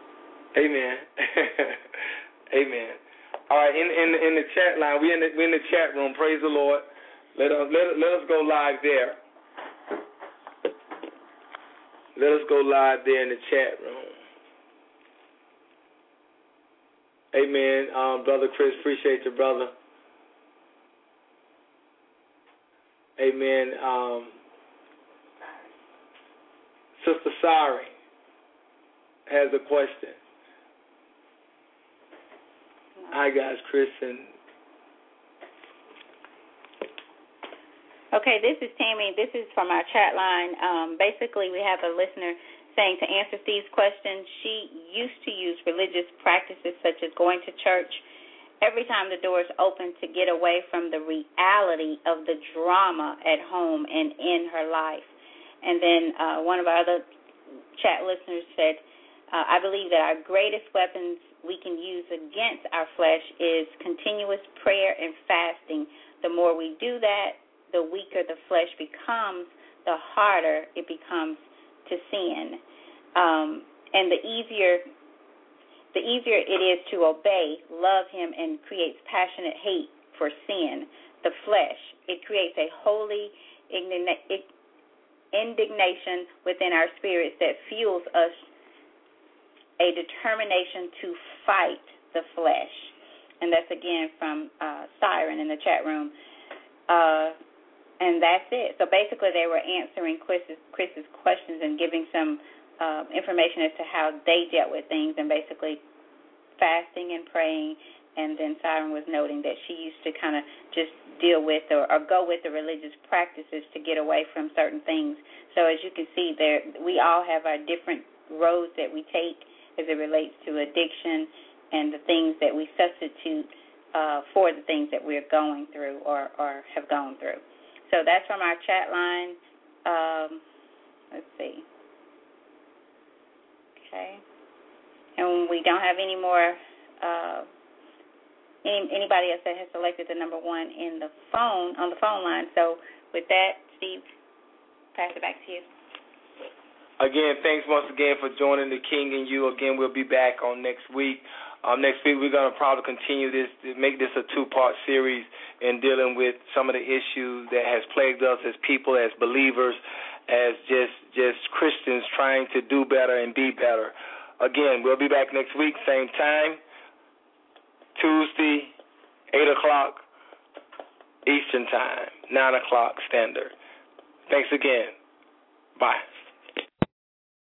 Amen. Amen. All right, in in in the chat line, we in the, we're in the chat room. Praise the Lord. Let us let, let us go live there. Let us go live there in the chat room. Amen. Um, Brother Chris, appreciate you, brother. Amen. Um, Sister Sari has a question. Hi, guys, Chris. And okay, this is Tammy. This is from our chat line. Um, basically, we have a listener saying, to answer Steve's question, she used to use religious practices such as going to church every time the doors opened to get away from the reality of the drama at home and in her life. And then uh, one of our other chat listeners said, uh, I believe that our greatest weapons we can use against our flesh is continuous prayer and fasting. The more we do that, the weaker the flesh becomes, the harder it becomes to sin, um, and the easier the easier it is to obey, love him, and creates passionate hate for sin, the flesh. It creates a holy indignation within our spirits that fuels us a determination to fight the flesh. And that's again from uh, Siren in the chat room. Uh, And that's it. So basically they were answering Chris's, Chris's questions and giving some uh, information as to how they dealt with things, and basically fasting and praying. And then Siren was noting that she used to kind of just deal with or, or go with the religious practices to get away from certain things. So as you can see, there we all have our different roads that we take as it relates to addiction and the things that we substitute uh, for the things that we're going through or, or have gone through. So that's from our chat line. Um, let's see. Okay. And we don't have any more, uh, any, anybody else that has selected the number one in the phone, on the phone line. So with that, Steve, pass it back to you. Again, thanks once again for joining the King and You. Again, we'll be back on next week. Um, next week we're going to probably continue this, make this a two-part series in dealing with some of the issues that has plagued us as people, as believers, as just just Christians trying to do better and be better. Again, we'll be back next week, same time, Tuesday, eight o'clock Eastern Time, nine o'clock Standard. Thanks again. Bye.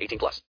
eighteen plus.